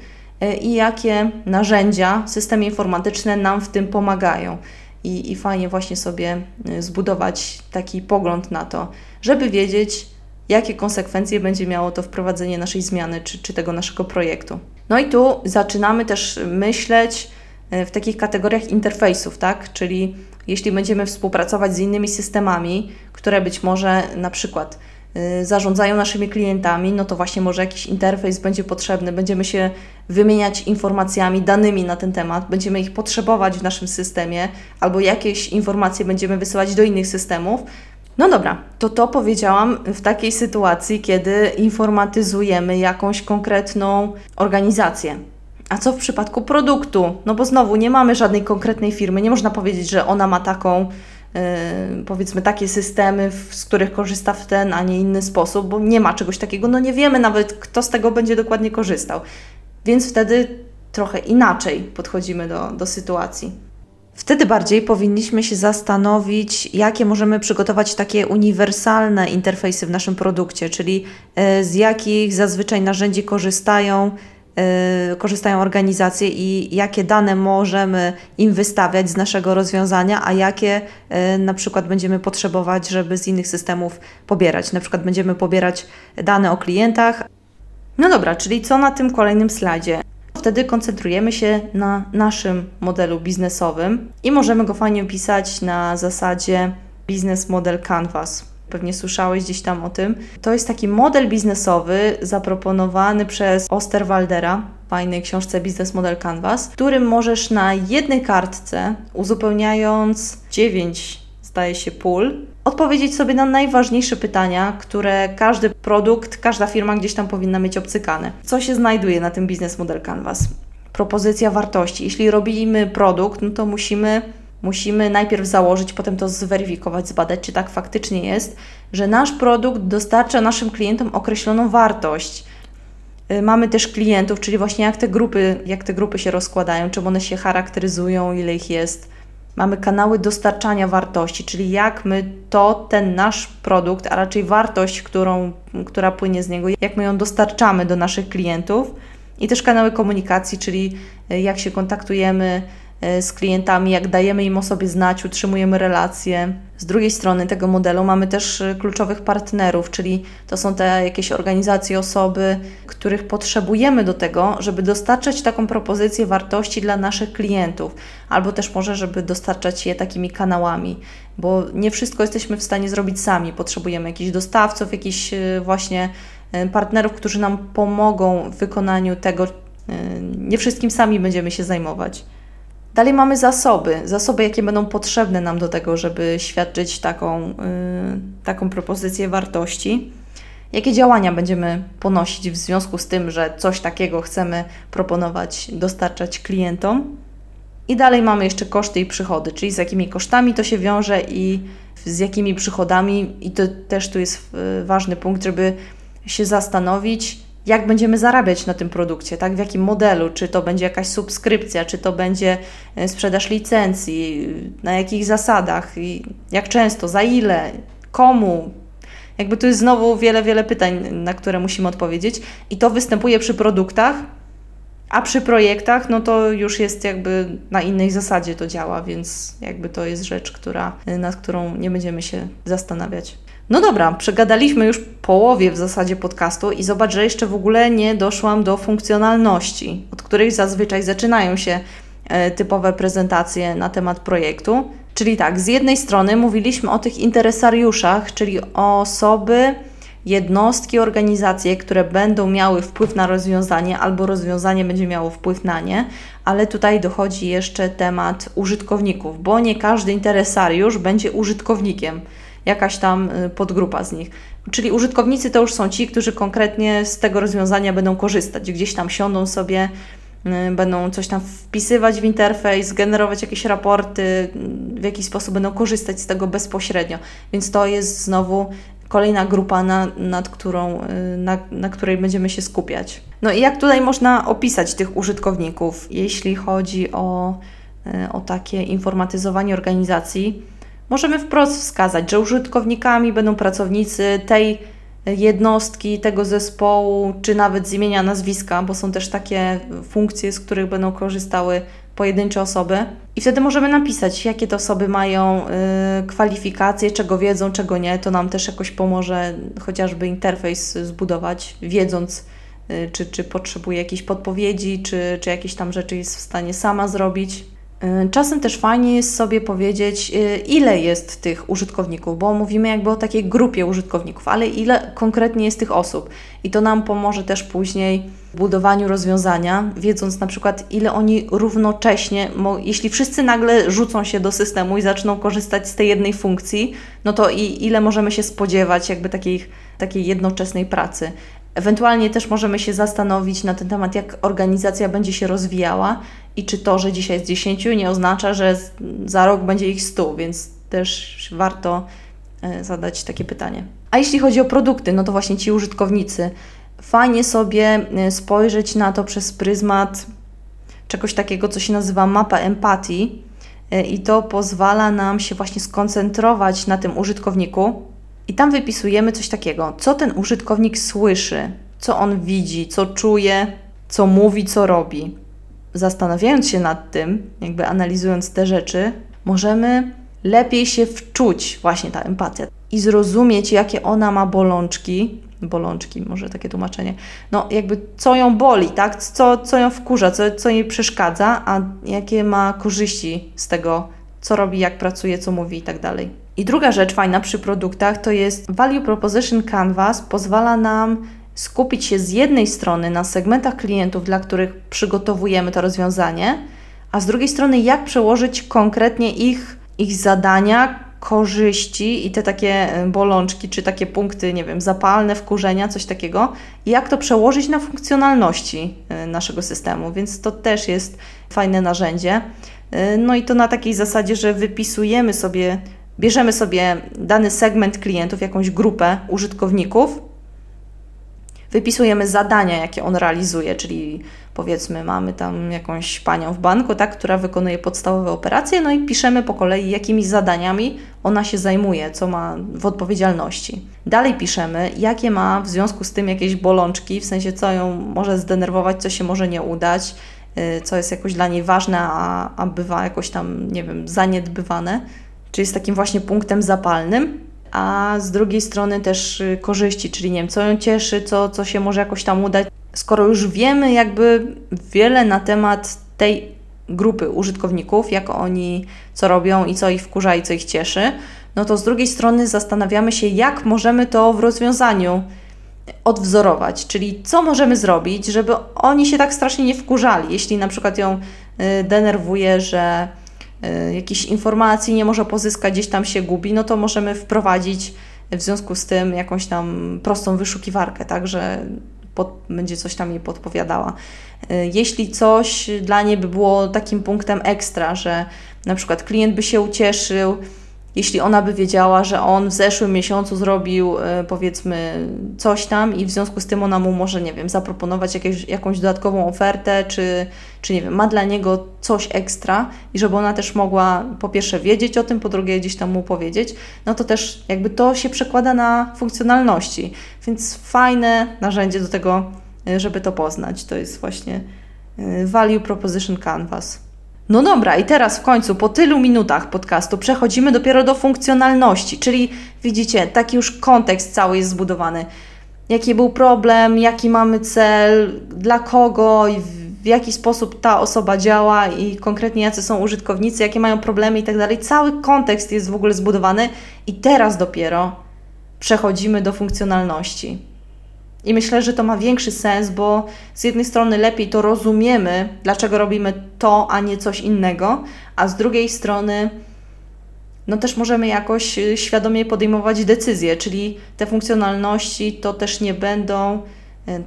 i jakie narzędzia, systemy informatyczne nam w tym pomagają. I, i fajnie właśnie sobie zbudować taki pogląd na to, żeby wiedzieć, jakie konsekwencje będzie miało to wprowadzenie naszej zmiany czy, czy tego naszego projektu. No i tu zaczynamy też myśleć w takich kategoriach interfejsów, tak? Czyli jeśli będziemy współpracować z innymi systemami, które być może na przykład zarządzają naszymi klientami, no to właśnie może jakiś interfejs będzie potrzebny, będziemy się wymieniać informacjami, danymi na ten temat, będziemy ich potrzebować w naszym systemie albo jakieś informacje będziemy wysyłać do innych systemów. No dobra, to to powiedziałam w takiej sytuacji, kiedy informatyzujemy jakąś konkretną organizację. A co w przypadku produktu? No bo znowu nie mamy żadnej konkretnej firmy, nie można powiedzieć, że ona ma taką Yy, powiedzmy takie systemy, z których korzysta w ten, a nie inny sposób, bo nie ma czegoś takiego, no nie wiemy nawet, kto z tego będzie dokładnie korzystał. Więc wtedy trochę inaczej podchodzimy do, do sytuacji. Wtedy bardziej powinniśmy się zastanowić, jakie możemy przygotować takie uniwersalne interfejsy w naszym produkcie, czyli yy, z jakich zazwyczaj narzędzi korzystają korzystają organizacje i jakie dane możemy im wystawiać z naszego rozwiązania, a jakie na przykład będziemy potrzebować, żeby z innych systemów pobierać. Na przykład będziemy pobierać dane o klientach. No dobra, czyli co na tym kolejnym slajdzie? Wtedy koncentrujemy się na naszym modelu biznesowym i możemy go fajnie opisać na zasadzie Business Model Canvas. Pewnie słyszałeś gdzieś tam o tym. To jest taki model biznesowy zaproponowany przez Osterwaldera w fajnej książce Business Model Canvas, w którym możesz na jednej kartce, uzupełniając dziewięć, zdaje się, pól, odpowiedzieć sobie na najważniejsze pytania, które każdy produkt, każda firma gdzieś tam powinna mieć obcykane. Co się znajduje na tym Business Model Canvas? Propozycja wartości. Jeśli robimy produkt, no to musimy... Musimy najpierw założyć, potem to zweryfikować, zbadać, czy tak faktycznie jest, że nasz produkt dostarcza naszym klientom określoną wartość. Mamy też klientów, czyli właśnie jak te grupy, jak te grupy się rozkładają, czym one się charakteryzują, ile ich jest. Mamy kanały dostarczania wartości, czyli jak my to, ten nasz produkt, a raczej wartość, którą, która płynie z niego, jak my ją dostarczamy do naszych klientów. I też kanały komunikacji, czyli jak się kontaktujemy z klientami, jak dajemy im o sobie znać, utrzymujemy relacje. Z drugiej strony tego modelu mamy też kluczowych partnerów, czyli to są te jakieś organizacje, osoby, których potrzebujemy do tego, żeby dostarczać taką propozycję wartości dla naszych klientów, albo też może, żeby dostarczać je takimi kanałami, bo nie wszystko jesteśmy w stanie zrobić sami. Potrzebujemy jakichś dostawców, jakichś właśnie partnerów, którzy nam pomogą w wykonaniu tego. Nie wszystkim sami będziemy się zajmować. Dalej mamy zasoby, zasoby jakie będą potrzebne nam do tego, żeby świadczyć taką, yy, taką propozycję wartości. jakie działania będziemy ponosić w związku z tym, że coś takiego chcemy proponować, dostarczać klientom. I dalej mamy jeszcze koszty i przychody, czyli z jakimi kosztami to się wiąże i z jakimi przychodami. I to też tu jest ważny punkt, żeby się zastanowić, jak będziemy zarabiać na tym produkcie, tak? W jakim modelu, czy to będzie jakaś subskrypcja, czy to będzie sprzedaż licencji, na jakich zasadach, i jak często, za ile, komu. Jakby tu jest znowu wiele, wiele pytań, na które musimy odpowiedzieć, i to występuje przy produktach, a przy projektach no to już jest jakby na innej zasadzie to działa, więc jakby to jest rzecz, która, nad którą nie będziemy się zastanawiać. No dobra, przegadaliśmy już połowie w zasadzie podcastu i zobacz, że jeszcze w ogóle nie doszłam do funkcjonalności, od których zazwyczaj zaczynają się typowe prezentacje na temat projektu. Czyli tak, z jednej strony mówiliśmy o tych interesariuszach, czyli osoby, jednostki, organizacje, które będą miały wpływ na rozwiązanie albo rozwiązanie będzie miało wpływ na nie, ale tutaj dochodzi jeszcze temat użytkowników, bo nie każdy interesariusz będzie użytkownikiem, jakaś tam podgrupa z nich. Czyli użytkownicy to już są ci, którzy konkretnie z tego rozwiązania będą korzystać, gdzieś tam siądą sobie, będą coś tam wpisywać w interfejs, generować jakieś raporty, w jakiś sposób będą korzystać z tego bezpośrednio. Więc to jest znowu kolejna grupa, na, nad którą, na, na której będziemy się skupiać. No i jak tutaj można opisać tych użytkowników, jeśli chodzi o, o takie informatyzowanie organizacji? Możemy wprost wskazać, że użytkownikami będą pracownicy tej jednostki, tego zespołu, czy nawet z imienia, nazwiska, bo są też takie funkcje, z których będą korzystały pojedyncze osoby. I wtedy możemy napisać, jakie te osoby mają y, kwalifikacje, czego wiedzą, czego nie. To nam też jakoś pomoże chociażby interfejs zbudować, wiedząc, y, czy, czy potrzebuje jakiejś podpowiedzi, czy, czy jakieś tam rzeczy jest w stanie sama zrobić. Czasem też fajnie jest sobie powiedzieć, ile jest tych użytkowników, bo mówimy jakby o takiej grupie użytkowników, ale ile konkretnie jest tych osób. I to nam pomoże też później w budowaniu rozwiązania, wiedząc na przykład, ile oni równocześnie, jeśli wszyscy nagle rzucą się do systemu i zaczną korzystać z tej jednej funkcji, no to i ile możemy się spodziewać jakby takiej, takiej jednoczesnej pracy. Ewentualnie też możemy się zastanowić na ten temat, jak organizacja będzie się rozwijała i czy to, że dzisiaj jest dziesięciu, nie oznacza, że za rok będzie ich stu, więc też warto zadać takie pytanie. A jeśli chodzi o produkty, no to właśnie ci użytkownicy. Fajnie sobie spojrzeć na to przez pryzmat czegoś takiego, co się nazywa mapa empatii, i to pozwala nam się właśnie skoncentrować na tym użytkowniku. I tam wypisujemy coś takiego, co ten użytkownik słyszy, co on widzi, co czuje, co mówi, co robi. Zastanawiając się nad tym, jakby analizując te rzeczy, możemy lepiej się wczuć, właśnie ta empatia, i zrozumieć, jakie ona ma bolączki, bolączki, może takie tłumaczenie, no jakby co ją boli, tak? co, co ją wkurza, co, co jej przeszkadza, a jakie ma korzyści z tego, co robi, jak pracuje, co mówi i tak dalej. I druga rzecz fajna przy produktach to jest Value Proposition Canvas. Pozwala nam skupić się z jednej strony na segmentach klientów, dla których przygotowujemy to rozwiązanie, a z drugiej strony jak przełożyć konkretnie ich, ich zadania, korzyści i te takie bolączki, czy takie punkty, nie wiem, zapalne, wkurzenia, coś takiego, i jak to przełożyć na funkcjonalności naszego systemu, więc to też jest fajne narzędzie. No i to na takiej zasadzie, że wypisujemy sobie Bierzemy sobie dany segment klientów, jakąś grupę użytkowników, wypisujemy zadania, jakie on realizuje, czyli powiedzmy mamy tam jakąś panią w banku, tak, która wykonuje podstawowe operacje, no i piszemy po kolei, jakimi zadaniami ona się zajmuje, co ma w odpowiedzialności. Dalej piszemy, jakie ma w związku z tym jakieś bolączki, w sensie co ją może zdenerwować, co się może nie udać, co jest jakoś dla niej ważne, a, a bywa jakoś tam, nie wiem, zaniedbywane. Czyli jest takim właśnie punktem zapalnym, a z drugiej strony też korzyści, czyli nie wiem, co ją cieszy, co, co się może jakoś tam udać. Skoro już wiemy jakby wiele na temat tej grupy użytkowników, jak oni, co robią i co ich wkurza i co ich cieszy, no to z drugiej strony zastanawiamy się, jak możemy to w rozwiązaniu odwzorować, czyli co możemy zrobić, żeby oni się tak strasznie nie wkurzali, jeśli na przykład ją denerwuje, że jakichś informacji nie może pozyskać, gdzieś tam się gubi, no to możemy wprowadzić w związku z tym jakąś tam prostą wyszukiwarkę, tak, że pod, będzie coś tam jej podpowiadała. Jeśli coś dla niej by było takim punktem ekstra, że na przykład klient by się ucieszył, jeśli ona by wiedziała, że on w zeszłym miesiącu zrobił, powiedzmy, coś tam i w związku z tym ona mu może, nie wiem, zaproponować jakieś, jakąś dodatkową ofertę, czy, czy, nie wiem, ma dla niego coś ekstra i żeby ona też mogła, po pierwsze, wiedzieć o tym, po drugie, gdzieś tam mu powiedzieć, no to też jakby to się przekłada na funkcjonalności. Więc fajne narzędzie do tego, żeby to poznać. To jest właśnie Value Proposition Canvas. No dobra, i teraz w końcu, po tylu minutach podcastu, przechodzimy dopiero do funkcjonalności, czyli widzicie, taki już kontekst cały jest zbudowany. Jaki był problem, jaki mamy cel, dla kogo, w jaki sposób ta osoba działa i konkretnie jacy są użytkownicy, jakie mają problemy i tak dalej. Cały kontekst jest w ogóle zbudowany i teraz dopiero przechodzimy do funkcjonalności. I myślę, że to ma większy sens, bo z jednej strony lepiej to rozumiemy, dlaczego robimy to, a nie coś innego, a z drugiej strony no też możemy jakoś świadomie podejmować decyzje, czyli te funkcjonalności to też nie będą,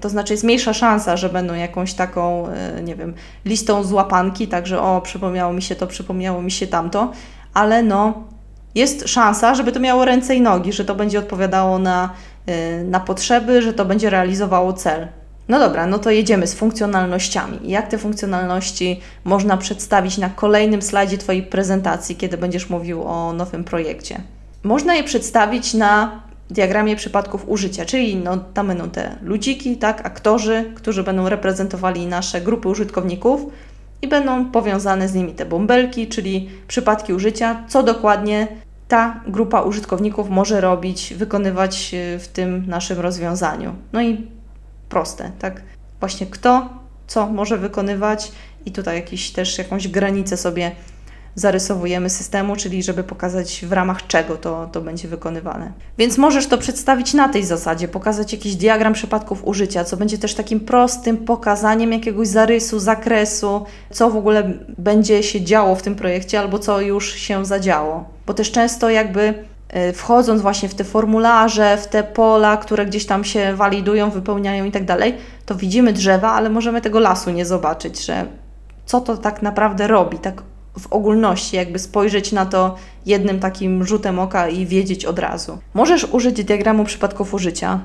to znaczy jest mniejsza szansa, że będą jakąś taką, nie wiem, listą z łapanki, także o, przypomniało mi się to, przypomniało mi się tamto, ale no jest szansa, żeby to miało ręce i nogi, że to będzie odpowiadało na na potrzeby, że to będzie realizowało cel. No dobra, no to jedziemy z funkcjonalnościami. Jak te funkcjonalności można przedstawić na kolejnym slajdzie Twojej prezentacji, kiedy będziesz mówił o nowym projekcie? Można je przedstawić na diagramie przypadków użycia, czyli no, tam będą te ludziki, tak, aktorzy, którzy będą reprezentowali nasze grupy użytkowników i będą powiązane z nimi te bąbelki, czyli przypadki użycia, co dokładnie ta grupa użytkowników może robić, wykonywać w tym naszym rozwiązaniu. No i proste, tak? Właśnie kto, co może wykonywać i tutaj jakiś, też jakąś granicę sobie zarysowujemy systemu, czyli żeby pokazać w ramach czego to, to będzie wykonywane. Więc możesz to przedstawić na tej zasadzie, pokazać jakiś diagram przypadków użycia, co będzie też takim prostym pokazaniem jakiegoś zarysu, zakresu, co w ogóle będzie się działo w tym projekcie albo co już się zadziało. Bo też często jakby wchodząc właśnie w te formularze, w te pola, które gdzieś tam się walidują, wypełniają i tak dalej, to widzimy drzewa, ale możemy tego lasu nie zobaczyć, że co to tak naprawdę robi, tak w ogólności, jakby spojrzeć na to jednym takim rzutem oka i wiedzieć od razu. Możesz użyć diagramu przypadków użycia,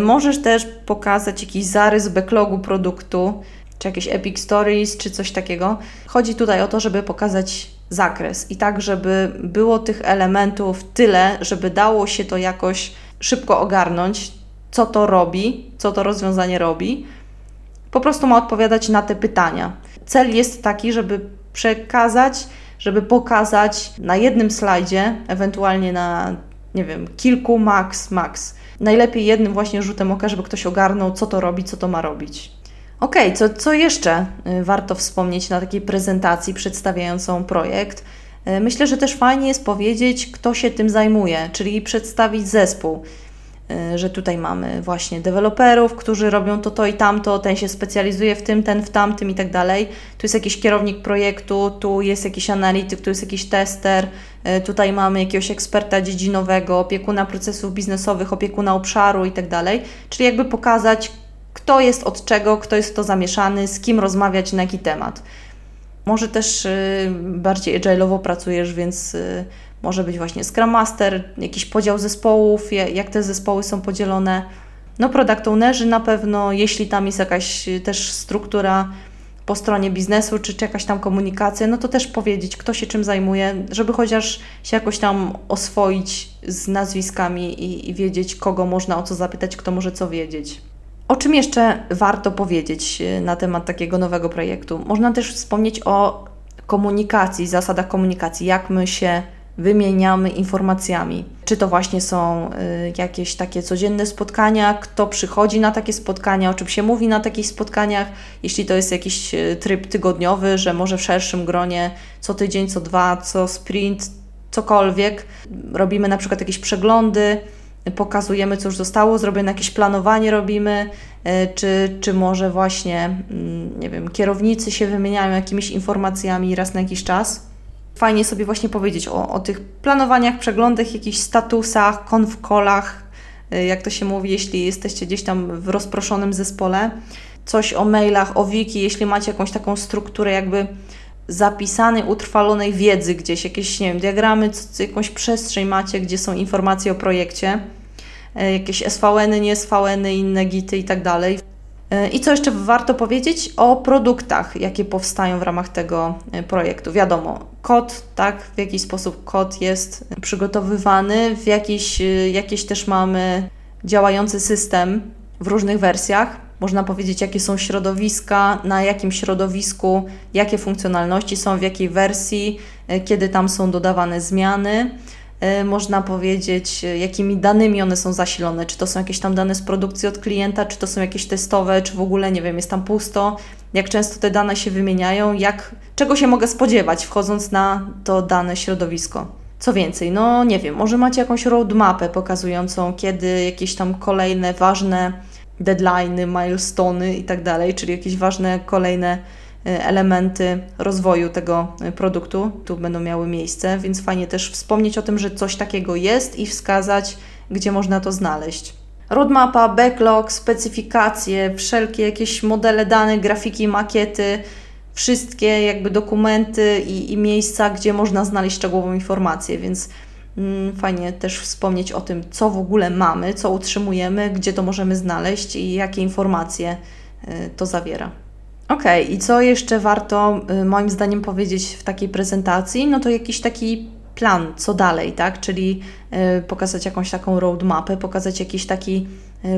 możesz też pokazać jakiś zarys backlogu produktu, czy jakieś epic stories, czy coś takiego. Chodzi tutaj o to, żeby pokazać zakres i tak, żeby było tych elementów tyle, żeby dało się to jakoś szybko ogarnąć, co to robi, co to rozwiązanie robi. Po prostu ma odpowiadać na te pytania. Cel jest taki, żeby przekazać, żeby pokazać na jednym slajdzie, ewentualnie na, nie wiem, kilku max, max. Najlepiej jednym właśnie rzutem oka, żeby ktoś ogarnął, co to robi, co to ma robić. Okej, okay, co, co jeszcze warto wspomnieć na takiej prezentacji przedstawiającą projekt? Myślę, że też fajnie jest powiedzieć, kto się tym zajmuje, czyli przedstawić zespół, że tutaj mamy właśnie deweloperów, którzy robią to, to i tamto, ten się specjalizuje w tym, ten w tamtym i tak dalej. Tu jest jakiś kierownik projektu, tu jest jakiś analityk, tu jest jakiś tester, tutaj mamy jakiegoś eksperta dziedzinowego, opiekuna procesów biznesowych, opiekuna obszaru i tak dalej. Czyli jakby pokazać, kto jest od czego, kto jest w to zamieszany, z kim rozmawiać, na jaki temat. Może też bardziej agile'owo pracujesz, więc może być właśnie Scrum Master, jakiś podział zespołów, jak te zespoły są podzielone. No product ownerzy na pewno, jeśli tam jest jakaś też struktura po stronie biznesu, czy, czy jakaś tam komunikacja, no to też powiedzieć, kto się czym zajmuje, żeby chociaż się jakoś tam oswoić z nazwiskami i, i wiedzieć, kogo można o co zapytać, kto może co wiedzieć. O czym jeszcze warto powiedzieć na temat takiego nowego projektu? Można też wspomnieć o komunikacji, zasadach komunikacji, jak my się wymieniamy informacjami. Czy to właśnie są jakieś takie codzienne spotkania, kto przychodzi na takie spotkania, o czym się mówi na takich spotkaniach, jeśli to jest jakiś tryb tygodniowy, że może w szerszym gronie co tydzień, co dwa, co sprint, cokolwiek. Robimy na przykład jakieś przeglądy, pokazujemy, co już zostało zrobione, jakieś planowanie robimy, czy, czy może właśnie, nie wiem, kierownicy się wymieniają jakimiś informacjami raz na jakiś czas. fajnie sobie właśnie powiedzieć o, o tych planowaniach, przeglądach, jakichś statusach, konf-callach, jak to się mówi, jeśli jesteście gdzieś tam w rozproszonym zespole. Coś o mailach, o wiki, jeśli macie jakąś taką strukturę jakby zapisanej, utrwalonej wiedzy gdzieś, jakieś, nie wiem, diagramy, jakąś przestrzeń macie, gdzie są informacje o projekcie, jakieś S V N-y, nie S V N-y, inne gity i tak dalej. I co jeszcze warto powiedzieć o produktach, jakie powstają w ramach tego projektu. Wiadomo, kod, tak, w jaki sposób kod jest przygotowywany, w jakiś, jakiś też mamy działający system w różnych wersjach. Można powiedzieć, jakie są środowiska, na jakim środowisku, jakie funkcjonalności są, w jakiej wersji, kiedy tam są dodawane zmiany. Można powiedzieć, jakimi danymi one są zasilone, czy to są jakieś tam dane z produkcji od klienta, czy to są jakieś testowe, czy w ogóle, nie wiem, jest tam pusto, jak często te dane się wymieniają, jak, czego się mogę spodziewać, wchodząc na to dane środowisko. Co więcej, no nie wiem, może macie jakąś roadmapę pokazującą, kiedy jakieś tam kolejne ważne deadline'y, milestone'y i tak dalej, czyli jakieś ważne kolejne elementy rozwoju tego produktu tu będą miały miejsce, więc fajnie też wspomnieć o tym, że coś takiego jest i wskazać, gdzie można to znaleźć. Roadmapa, backlog, specyfikacje, wszelkie jakieś modele danych, grafiki, makiety, wszystkie jakby dokumenty i, i miejsca, gdzie można znaleźć szczegółową informację, więc mm, fajnie też wspomnieć o tym, co w ogóle mamy, co utrzymujemy, gdzie to możemy znaleźć i jakie informacje y, to zawiera. Ok, i co jeszcze warto moim zdaniem powiedzieć w takiej prezentacji? No to jakiś taki plan, co dalej, tak? Czyli pokazać jakąś taką roadmapę, pokazać jakiś taki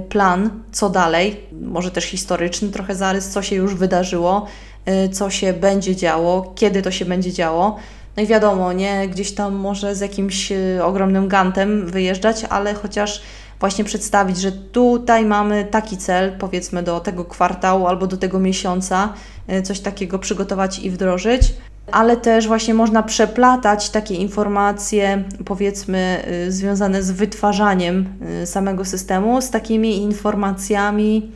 plan, co dalej, może też historyczny trochę zarys, co się już wydarzyło, co się będzie działo, kiedy to się będzie działo. No i wiadomo, nie gdzieś tam może z jakimś ogromnym gantem wyjeżdżać, ale chociaż właśnie przedstawić, że tutaj mamy taki cel, powiedzmy do tego kwartału albo do tego miesiąca, coś takiego przygotować i wdrożyć, ale też właśnie można przeplatać takie informacje, powiedzmy związane z wytwarzaniem samego systemu, z takimi informacjami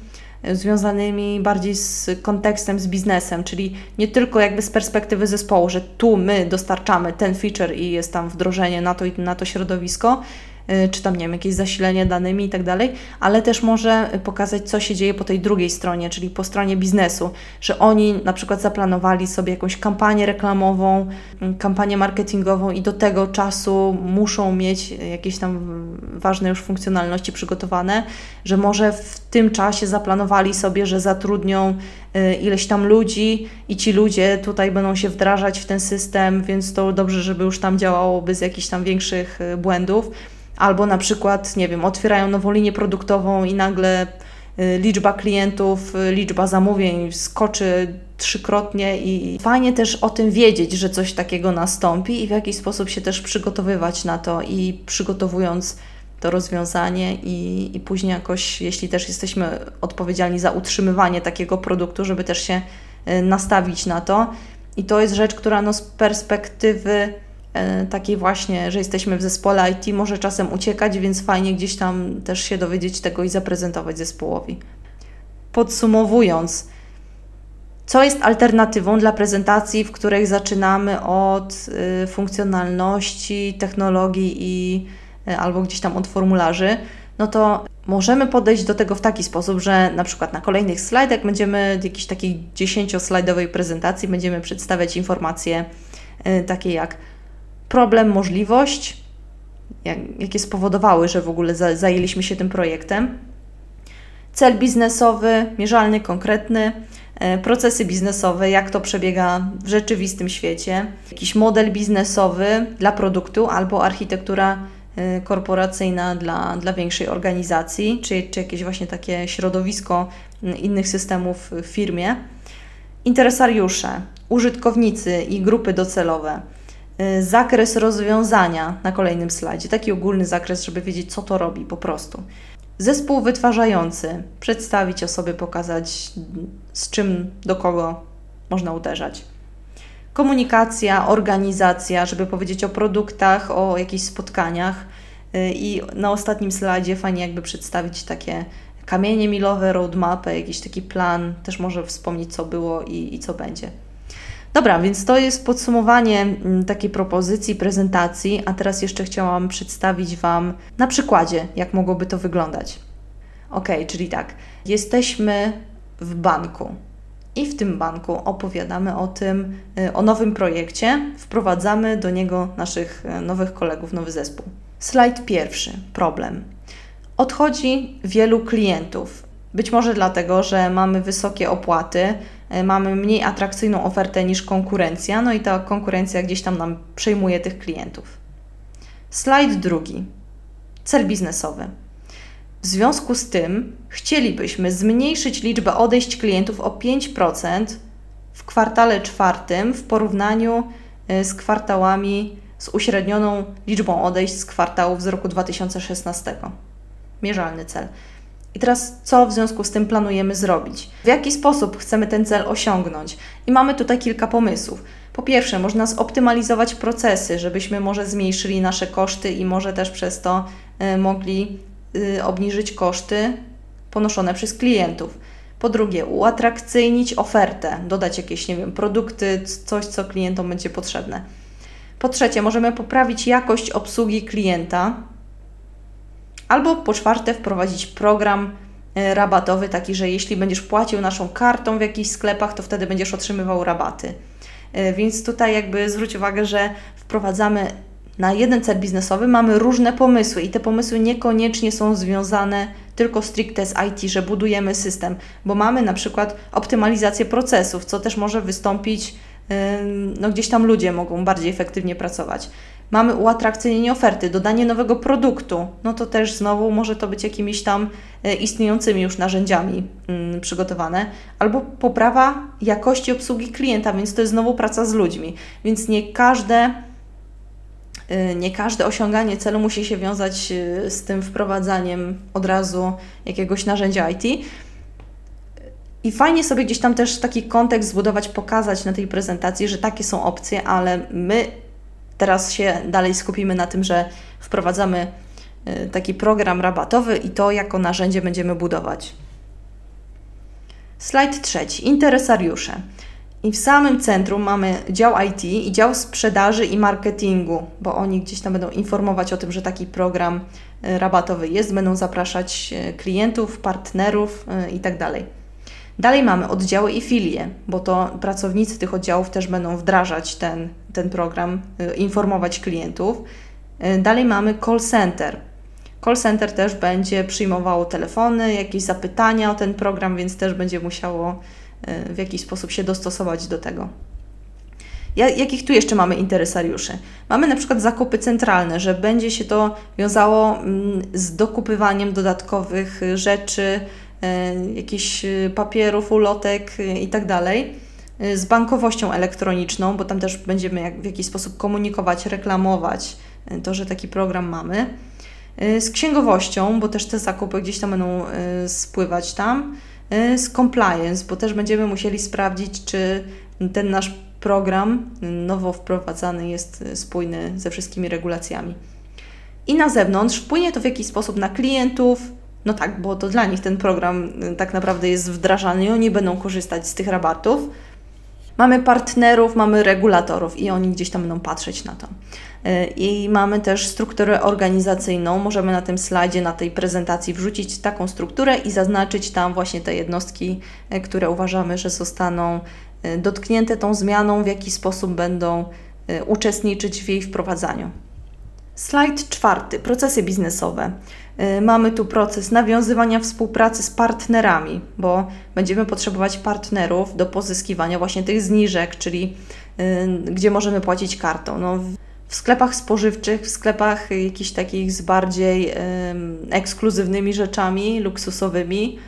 związanymi bardziej z kontekstem, z biznesem, czyli nie tylko jakby z perspektywy zespołu, że tu my dostarczamy ten feature i jest tam wdrożenie na to i na to środowisko, czy tam, nie wiem, jakieś zasilenie danymi i tak dalej, ale też może pokazać, co się dzieje po tej drugiej stronie, czyli po stronie biznesu, że oni na przykład zaplanowali sobie jakąś kampanię reklamową, kampanię marketingową i do tego czasu muszą mieć jakieś tam ważne już funkcjonalności przygotowane, że może w tym czasie zaplanowali sobie, że zatrudnią ileś tam ludzi i ci ludzie tutaj będą się wdrażać w ten system, więc to dobrze, żeby już tam działało bez jakichś tam większych błędów. Albo na przykład, nie wiem, otwierają nową linię produktową i nagle liczba klientów, liczba zamówień skoczy trzykrotnie i fajnie też o tym wiedzieć, że coś takiego nastąpi i w jaki sposób się też przygotowywać na to i przygotowując to rozwiązanie i, i później jakoś, jeśli też jesteśmy odpowiedzialni za utrzymywanie takiego produktu, żeby też się nastawić na to. I to jest rzecz, która no z perspektywy takiej właśnie, że jesteśmy w zespole I T, może czasem uciekać, więc fajnie gdzieś tam też się dowiedzieć tego i zaprezentować zespołowi. Podsumowując, co jest alternatywą dla prezentacji, w której zaczynamy od y, funkcjonalności, technologii i y, albo gdzieś tam od formularzy, no to możemy podejść do tego w taki sposób, że na przykład na kolejnych slajdach będziemy w jakiejś takiej dziesięcioslajdowej prezentacji będziemy przedstawiać informacje y, takie jak problem, możliwość, jak, jakie spowodowały, że w ogóle za, zajęliśmy się tym projektem, cel biznesowy, mierzalny, konkretny, e, procesy biznesowe, jak to przebiega w rzeczywistym świecie, jakiś model biznesowy dla produktu albo architektura e, korporacyjna dla, dla większej organizacji, czy, czy jakieś właśnie takie środowisko innych systemów w firmie, interesariusze, użytkownicy i grupy docelowe, zakres rozwiązania na kolejnym slajdzie, taki ogólny zakres, żeby wiedzieć, co to robi po prostu. Zespół wytwarzający, przedstawić osoby, pokazać z czym, do kogo można uderzać. Komunikacja, organizacja, żeby powiedzieć o produktach, o jakichś spotkaniach i na ostatnim slajdzie fajnie jakby przedstawić takie kamienie milowe, roadmapę, jakiś taki plan, też może wspomnieć co było i, i co będzie. Dobra, więc to jest podsumowanie takiej propozycji, prezentacji, a teraz jeszcze chciałam przedstawić Wam na przykładzie, jak mogłoby to wyglądać. Ok, czyli tak, jesteśmy w banku i w tym banku opowiadamy o tym, o nowym projekcie, wprowadzamy do niego naszych nowych kolegów, nowy zespół. Slajd pierwszy, problem. Odchodzi wielu klientów, być może dlatego, że mamy wysokie opłaty, mamy mniej atrakcyjną ofertę niż konkurencja, no i ta konkurencja gdzieś tam nam przejmuje tych klientów. Slajd drugi. Cel biznesowy. W związku z tym chcielibyśmy zmniejszyć liczbę odejść klientów o pięć procent w kwartale czwartym w porównaniu z kwartałami, z uśrednioną liczbą odejść z kwartałów z roku dwa tysiące szesnastego. Mierzalny cel. I teraz co w związku z tym planujemy zrobić? W jaki sposób chcemy ten cel osiągnąć? I mamy tutaj kilka pomysłów. Po pierwsze, można zoptymalizować procesy, żebyśmy może zmniejszyli nasze koszty i może też przez to y, mogli y, obniżyć koszty ponoszone przez klientów. Po drugie, uatrakcyjnić ofertę, dodać jakieś, nie wiem, produkty, coś, co klientom będzie potrzebne. Po trzecie, możemy poprawić jakość obsługi klienta. Albo po czwarte, wprowadzić program rabatowy, taki, że jeśli będziesz płacił naszą kartą w jakichś sklepach, to wtedy będziesz otrzymywał rabaty. Więc tutaj jakby zwróć uwagę, że wprowadzamy na jeden cel biznesowy, mamy różne pomysły i te pomysły niekoniecznie są związane tylko stricte z I T, że budujemy system, bo mamy na przykład optymalizację procesów, co też może wystąpić, no gdzieś tam ludzie mogą bardziej efektywnie pracować. Mamy uatrakcyjnienie oferty, dodanie nowego produktu, no to też znowu może to być jakimiś tam istniejącymi już narzędziami przygotowane, albo poprawa jakości obsługi klienta, więc to jest znowu praca z ludźmi, więc nie każde, nie każde osiąganie celu musi się wiązać z tym wprowadzaniem od razu jakiegoś narzędzia I T. I fajnie sobie gdzieś tam też taki kontekst zbudować, pokazać na tej prezentacji, że takie są opcje, ale my teraz się dalej skupimy na tym, że wprowadzamy taki program rabatowy i to jako narzędzie będziemy budować. Slajd trzeci. Interesariusze. I w samym centrum mamy dział I T i dział sprzedaży i marketingu, bo oni gdzieś tam będą informować o tym, że taki program rabatowy jest, będą zapraszać klientów, partnerów itd. Dalej mamy oddziały i filie, bo to pracownicy tych oddziałów też będą wdrażać ten, ten program, informować klientów. Dalej mamy call center. Call center też będzie przyjmowało telefony, jakieś zapytania o ten program, więc też będzie musiało w jakiś sposób się dostosować do tego. Jakich tu jeszcze mamy interesariuszy? Mamy na przykład zakupy centralne, że będzie się to wiązało z dokupywaniem dodatkowych rzeczy, jakichś papierów, ulotek i tak dalej, z bankowością elektroniczną, bo tam też będziemy w jakiś sposób komunikować, reklamować to, że taki program mamy, z księgowością, bo też te zakupy gdzieś tam będą spływać tam, z compliance, bo też będziemy musieli sprawdzić, czy ten nasz program nowo wprowadzany jest spójny ze wszystkimi regulacjami. I na zewnątrz wpłynie to w jakiś sposób na klientów. No tak, bo to dla nich ten program tak naprawdę jest wdrażany i oni będą korzystać z tych rabatów. Mamy partnerów, mamy regulatorów i oni gdzieś tam będą patrzeć na to. I mamy też strukturę organizacyjną. Możemy na tym slajdzie, na tej prezentacji wrzucić taką strukturę i zaznaczyć tam właśnie te jednostki, które uważamy, że zostaną dotknięte tą zmianą, w jaki sposób będą uczestniczyć w jej wprowadzaniu. Slajd czwarty. Procesy biznesowe. Mamy tu proces nawiązywania współpracy z partnerami, bo będziemy potrzebować partnerów do pozyskiwania właśnie tych zniżek, czyli y, gdzie możemy płacić kartą. No, w sklepach spożywczych, w sklepach jakichś takich z bardziej y, ekskluzywnymi rzeczami, luksusowymi,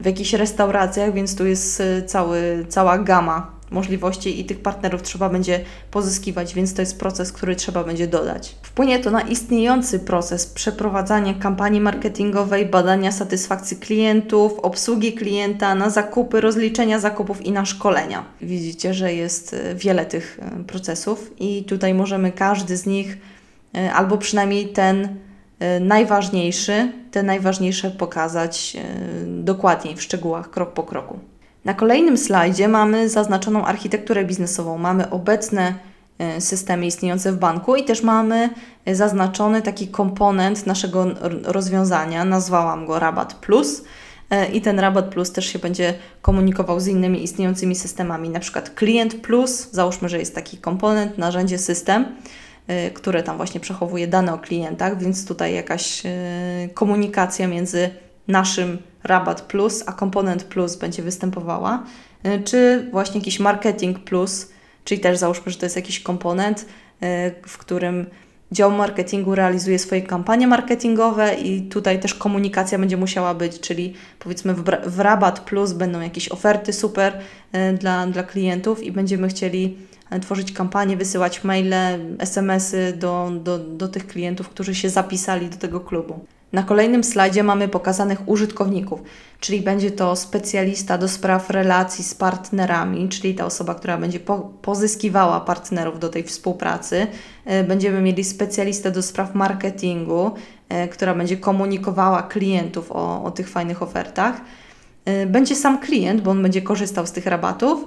w jakichś restauracjach, więc tu jest cały, cała gama możliwości i tych partnerów trzeba będzie pozyskiwać, więc to jest proces, który trzeba będzie dodać. Wpłynie to na istniejący proces przeprowadzania kampanii marketingowej, badania satysfakcji klientów, obsługi klienta, na zakupy, rozliczenia zakupów i na szkolenia. Widzicie, że jest wiele tych procesów i tutaj możemy każdy z nich, albo przynajmniej ten najważniejszy, te najważniejsze pokazać dokładniej, w szczegółach, krok po kroku. Na kolejnym slajdzie mamy zaznaczoną architekturę biznesową. Mamy obecne systemy istniejące w banku i też mamy zaznaczony taki komponent naszego rozwiązania. Nazwałam go Rabat Plus i ten Rabat Plus też się będzie komunikował z innymi istniejącymi systemami. Na przykład Klient Plus, załóżmy, że jest taki komponent, narzędzie, system, które tam właśnie przechowuje dane o klientach, więc tutaj jakaś komunikacja między naszym Rabat Plus a komponent Plus będzie występowała, czy właśnie jakiś Marketing Plus, czyli też załóżmy, że to jest jakiś komponent, w którym dział marketingu realizuje swoje kampanie marketingowe i tutaj też komunikacja będzie musiała być, czyli powiedzmy w, w Rabat Plus będą jakieś oferty super dla, dla klientów i będziemy chcieli tworzyć kampanie, wysyłać maile, es em esy do, do, do tych klientów, którzy się zapisali do tego klubu. Na kolejnym slajdzie mamy pokazanych użytkowników, czyli będzie to specjalista do spraw relacji z partnerami, czyli ta osoba, która będzie po- pozyskiwała partnerów do tej współpracy. Będziemy mieli specjalistę do spraw marketingu, która będzie komunikowała klientów o, o tych fajnych ofertach. Będzie sam klient, bo on będzie korzystał z tych rabatów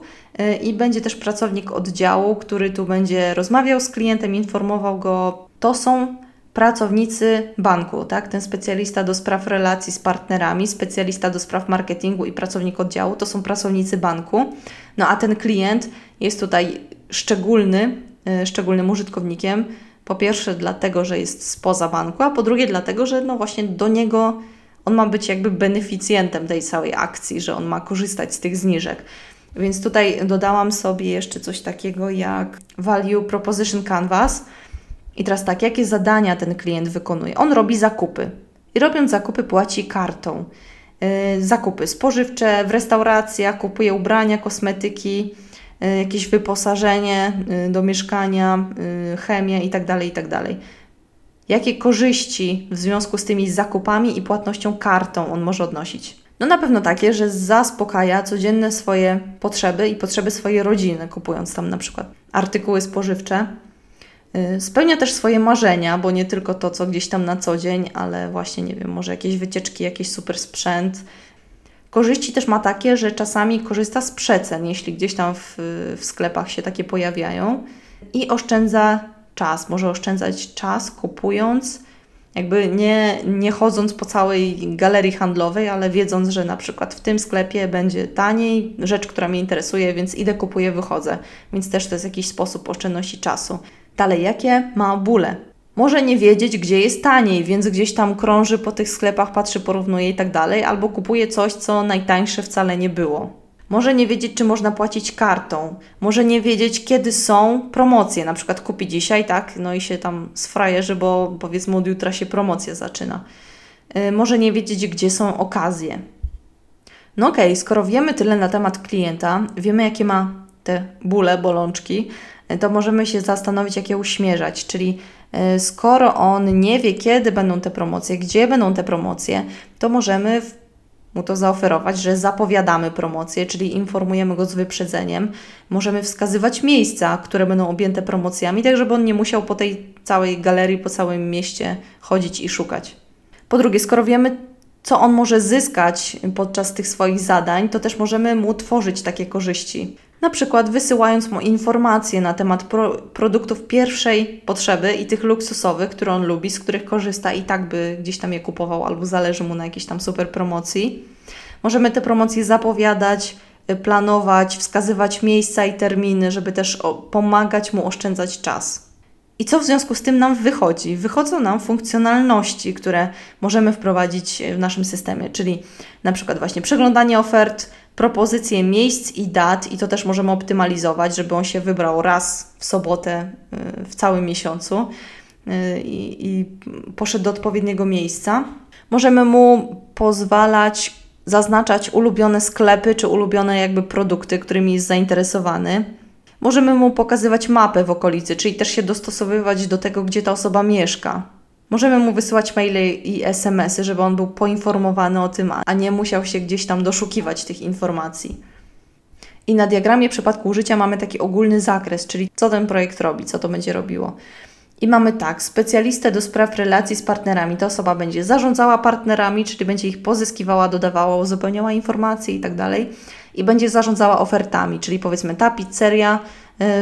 i będzie też pracownik oddziału, który tu będzie rozmawiał z klientem, informował go. To są pracownicy banku, tak? Ten specjalista do spraw relacji z partnerami, specjalista do spraw marketingu i pracownik oddziału to są pracownicy banku. No a ten klient jest tutaj szczególny, szczególnym użytkownikiem. Po pierwsze dlatego, że jest spoza banku, a po drugie dlatego, że no właśnie do niego on ma być jakby beneficjentem tej całej akcji, że on ma korzystać z tych zniżek. Więc tutaj dodałam sobie jeszcze coś takiego jak Value Proposition Canvas. I teraz tak, jakie zadania ten klient wykonuje? On robi zakupy i robiąc zakupy płaci kartą. Yy, zakupy spożywcze, w restauracjach, kupuje ubrania, kosmetyki, yy, jakieś wyposażenie yy, do mieszkania, yy, chemię itd., itd. Jakie korzyści w związku z tymi zakupami i płatnością kartą on może odnosić? No na pewno takie, że zaspokaja codzienne swoje potrzeby i potrzeby swojej rodziny, kupując tam na przykład artykuły spożywcze. Spełnia też swoje marzenia, bo nie tylko to, co gdzieś tam na co dzień, ale właśnie, nie wiem, może jakieś wycieczki, jakiś super sprzęt. Korzyści też ma takie, że czasami korzysta z przecen, jeśli gdzieś tam w, w sklepach się takie pojawiają i oszczędza czas. Może oszczędzać czas kupując, jakby nie, nie chodząc po całej galerii handlowej, ale wiedząc, że na przykład w tym sklepie będzie taniej, rzecz, która mnie interesuje, więc idę, kupuję, wychodzę. Więc też to jest jakiś sposób oszczędności czasu. Dalej, jakie ma bóle? Może nie wiedzieć, gdzie jest taniej, więc gdzieś tam krąży po tych sklepach, patrzy, porównuje i tak dalej, albo kupuje coś, co najtańsze wcale nie było. Może nie wiedzieć, czy można płacić kartą. Może nie wiedzieć, kiedy są promocje. Na przykład kupi dzisiaj, tak, no i się tam sfrajerzy, bo powiedzmy od jutra się promocja zaczyna. Yy, może nie wiedzieć, gdzie są okazje. No okej, okay, skoro wiemy tyle na temat klienta, wiemy, jakie ma te bóle, bolączki, to możemy się zastanowić, jak je uśmierzać, czyli skoro on nie wie, kiedy będą te promocje, gdzie będą te promocje, to możemy mu to zaoferować, że zapowiadamy promocje, czyli informujemy go z wyprzedzeniem. Możemy wskazywać miejsca, które będą objęte promocjami, tak żeby on nie musiał po tej całej galerii, po całym mieście chodzić i szukać. Po drugie, skoro wiemy, co on może zyskać podczas tych swoich zadań, to też możemy mu tworzyć takie korzyści. Na przykład wysyłając mu informacje na temat pro, produktów pierwszej potrzeby i tych luksusowych, które on lubi, z których korzysta i tak by gdzieś tam je kupował albo zależy mu na jakiejś tam super promocji. Możemy te promocje zapowiadać, planować, wskazywać miejsca i terminy, żeby też pomagać mu oszczędzać czas. I co w związku z tym nam wychodzi? Wychodzą nam funkcjonalności, które możemy wprowadzić w naszym systemie, czyli na przykład właśnie przeglądanie ofert, propozycje miejsc i dat i to też możemy optymalizować, żeby on się wybrał raz w sobotę w całym miesiącu i, i poszedł do odpowiedniego miejsca. Możemy mu pozwalać zaznaczać ulubione sklepy czy ulubione jakby produkty, którymi jest zainteresowany. Możemy mu pokazywać mapę w okolicy, czyli też się dostosowywać do tego, gdzie ta osoba mieszka. Możemy mu wysyłać maile i es em esy, żeby on był poinformowany o tym, a nie musiał się gdzieś tam doszukiwać tych informacji. I na diagramie przypadku użycia mamy taki ogólny zakres, czyli co ten projekt robi, co to będzie robiło. I mamy tak, specjalistę do spraw relacji z partnerami. Ta osoba będzie zarządzała partnerami, czyli będzie ich pozyskiwała, dodawała, uzupełniała informacje i tak dalej. i będzie zarządzała ofertami, czyli powiedzmy ta pizzeria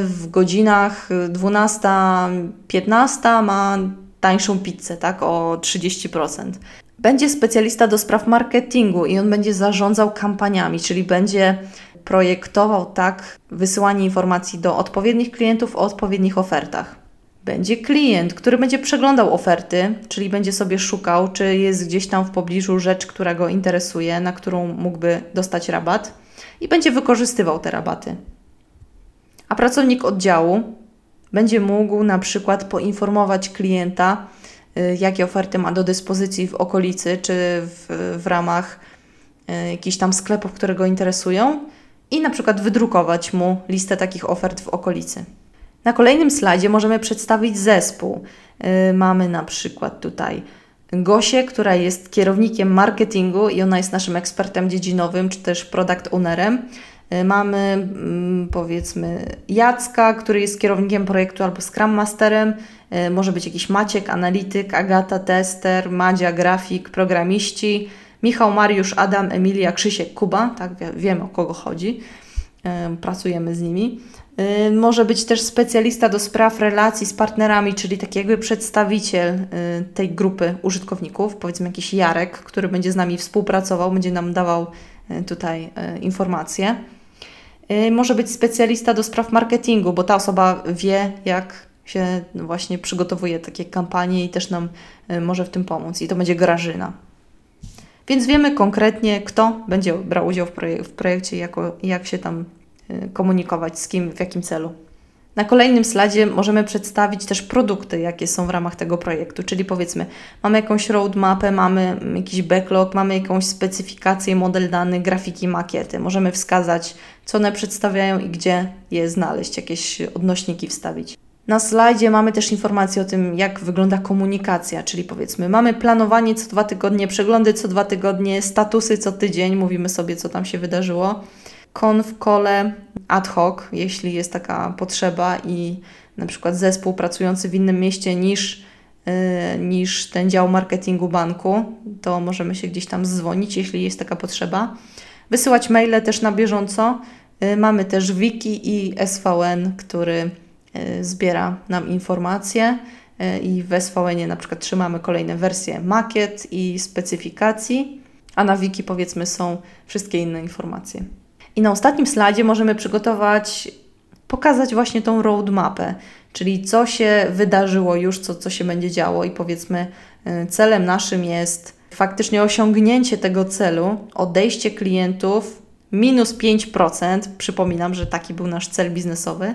w godzinach dwunasta piętnaście ma tańszą pizzę, tak, o trzydzieści procent. Będzie specjalista do spraw marketingu i on będzie zarządzał kampaniami, czyli będzie projektował tak wysyłanie informacji do odpowiednich klientów o odpowiednich ofertach. Będzie klient, który będzie przeglądał oferty, czyli będzie sobie szukał, czy jest gdzieś tam w pobliżu rzecz, która go interesuje, na którą mógłby dostać rabat i będzie wykorzystywał te rabaty. A pracownik oddziału będzie mógł na przykład poinformować klienta, jakie oferty ma do dyspozycji w okolicy, czy w, w ramach jakichś tam sklepów, które go interesują i na przykład wydrukować mu listę takich ofert w okolicy. Na kolejnym slajdzie możemy przedstawić zespół. Yy, mamy na przykład tutaj Gosię, która jest kierownikiem marketingu i ona jest naszym ekspertem dziedzinowym, czy też product ownerem. Yy, mamy yy, powiedzmy Jacka, który jest kierownikiem projektu albo Scrum Masterem. Yy, może być jakiś Maciek, analityk, Agata, tester, Madzia, grafik, programiści, Michał, Mariusz, Adam, Emilia, Krzysiek, Kuba. Tak, wiemy o kogo chodzi. Yy, pracujemy z nimi. Może być też specjalista do spraw relacji z partnerami, czyli taki jakby przedstawiciel tej grupy użytkowników, powiedzmy jakiś Jarek, który będzie z nami współpracował, będzie nam dawał tutaj informacje. Może być specjalista do spraw marketingu, bo ta osoba wie, jak się właśnie przygotowuje takie kampanie i też nam może w tym pomóc. I to będzie Grażyna. Więc wiemy konkretnie, kto będzie brał udział w, projek- w projekcie, jako, jak się tam komunikować z kim, w jakim celu. Na kolejnym slajdzie możemy przedstawić też produkty, jakie są w ramach tego projektu, czyli powiedzmy mamy jakąś roadmapę, mamy jakiś backlog, mamy jakąś specyfikację, model danych, grafiki, makiety. Możemy wskazać, co one przedstawiają i gdzie je znaleźć, jakieś odnośniki wstawić. Na slajdzie mamy też informacje o tym, jak wygląda komunikacja, czyli powiedzmy mamy planowanie co dwa tygodnie, przeglądy co dwa tygodnie, statusy co tydzień, mówimy sobie, co tam się wydarzyło. Konf, kole, ad hoc, jeśli jest taka potrzeba i na przykład zespół pracujący w innym mieście niż, yy, niż ten dział marketingu banku, to możemy się gdzieś tam zdzwonić, jeśli jest taka potrzeba. Wysyłać maile też na bieżąco. Yy, mamy też wiki i S V N, który yy, zbiera nam informacje yy, i w S V N-ie na przykład trzymamy kolejne wersje makiet i specyfikacji, a na wiki powiedzmy są wszystkie inne informacje. I na ostatnim slajdzie możemy przygotować, pokazać właśnie tą roadmapę, czyli co się wydarzyło już, co, co się będzie działo i powiedzmy celem naszym jest faktycznie osiągnięcie tego celu, odejście klientów minus pięć procent, przypominam, że taki był nasz cel biznesowy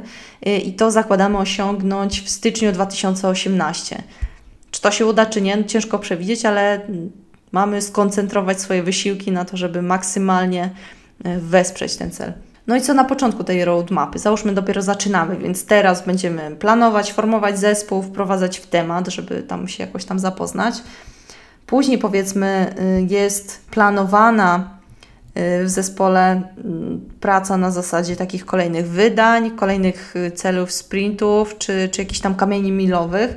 i to zakładamy osiągnąć w styczniu dwa tysiące osiemnastego. Czy to się uda, czy nie, ciężko przewidzieć, ale mamy skoncentrować swoje wysiłki na to, żeby maksymalnie wesprzeć ten cel. No i co na początku tej roadmapy? Załóżmy, dopiero zaczynamy, więc teraz będziemy planować, formować zespół, wprowadzać w temat, żeby tam się jakoś tam zapoznać. Później powiedzmy jest planowana w zespole praca na zasadzie takich kolejnych wydań, kolejnych celów, sprintów, czy, czy jakichś tam kamieni milowych,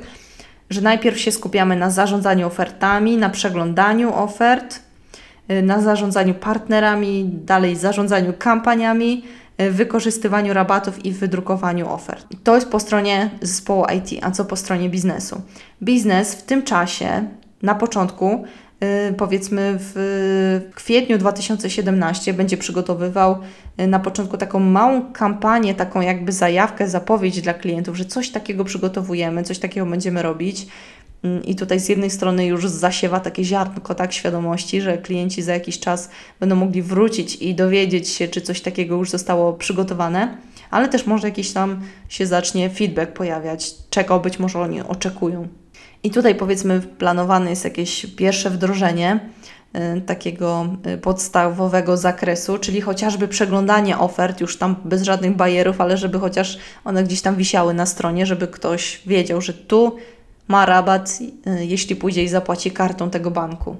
że najpierw się skupiamy na zarządzaniu ofertami, na przeglądaniu ofert, na zarządzaniu partnerami, dalej zarządzaniu kampaniami, wykorzystywaniu rabatów i wydrukowaniu ofert. To jest po stronie zespołu I T, a co po stronie biznesu? Biznes w tym czasie, na początku, powiedzmy w kwietniu dwa tysiące siedemnastego będzie przygotowywał na początku taką małą kampanię, taką jakby zajawkę, zapowiedź dla klientów, że coś takiego przygotowujemy, coś takiego będziemy robić. I tutaj z jednej strony już zasiewa takie ziarnko tak świadomości, że klienci za jakiś czas będą mogli wrócić i dowiedzieć się, czy coś takiego już zostało przygotowane, ale też może jakiś tam się zacznie feedback pojawiać, czego być może oni oczekują. I tutaj powiedzmy planowane jest jakieś pierwsze wdrożenie y, takiego podstawowego zakresu, czyli chociażby przeglądanie ofert, już tam bez żadnych bajerów, ale żeby chociaż one gdzieś tam wisiały na stronie, żeby ktoś wiedział, że tu ma rabat, jeśli pójdzie i zapłaci kartą tego banku.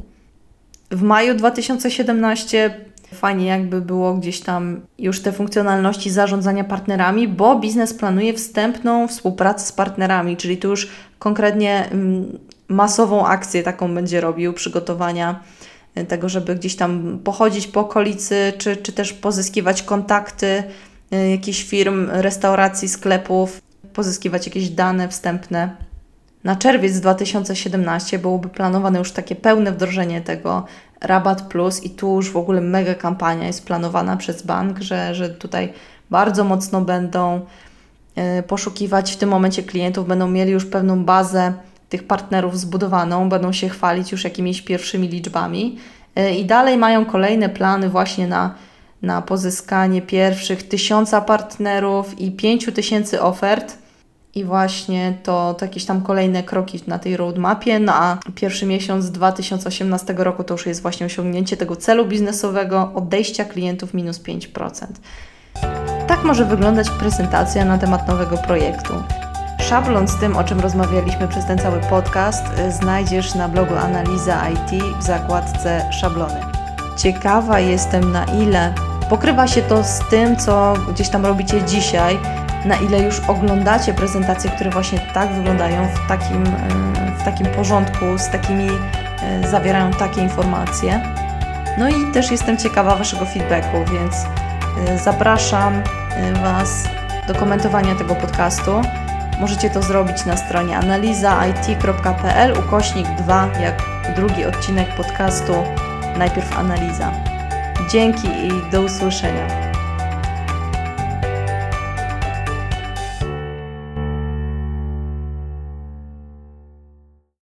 W maju dwa tysiące siedemnastego fajnie jakby było gdzieś tam już te funkcjonalności zarządzania partnerami, bo biznes planuje wstępną współpracę z partnerami, czyli tu już konkretnie masową akcję taką będzie robił, przygotowania tego, żeby gdzieś tam pochodzić po okolicy, czy, czy też pozyskiwać kontakty jakichś firm, restauracji, sklepów, pozyskiwać jakieś dane wstępne. Na czerwiec dwa tysiące siedemnasty byłoby planowane już takie pełne wdrożenie tego Rabat Plus i tu już w ogóle mega kampania jest planowana przez bank, że, że tutaj bardzo mocno będą poszukiwać w tym momencie klientów, będą mieli już pewną bazę tych partnerów zbudowaną, będą się chwalić już jakimiś pierwszymi liczbami i dalej mają kolejne plany właśnie na, na pozyskanie pierwszych tysiąca partnerów i pięciu tysięcy ofert. I właśnie to, to jakieś tam kolejne kroki na tej roadmapie, no a pierwszy miesiąc dwa tysiące osiemnastego roku to już jest właśnie osiągnięcie tego celu biznesowego, odejścia klientów minus pięć procent. Tak może wyglądać prezentacja na temat nowego projektu. Szablon z tym, o czym rozmawialiśmy przez ten cały podcast, znajdziesz na blogu Analiza I T w zakładce szablony. Ciekawa jestem, na ile pokrywa się to z tym, co gdzieś tam robicie dzisiaj, na ile już oglądacie prezentacje, które właśnie tak wyglądają, w takim, w takim porządku, z takimi, zawierają takie informacje. No i też jestem ciekawa Waszego feedbacku, więc zapraszam Was do komentowania tego podcastu. Możecie to zrobić na stronie analiza it kropka p l ukośnik dwa, jak drugi odcinek podcastu, najpierw analiza. Dzięki i do usłyszenia.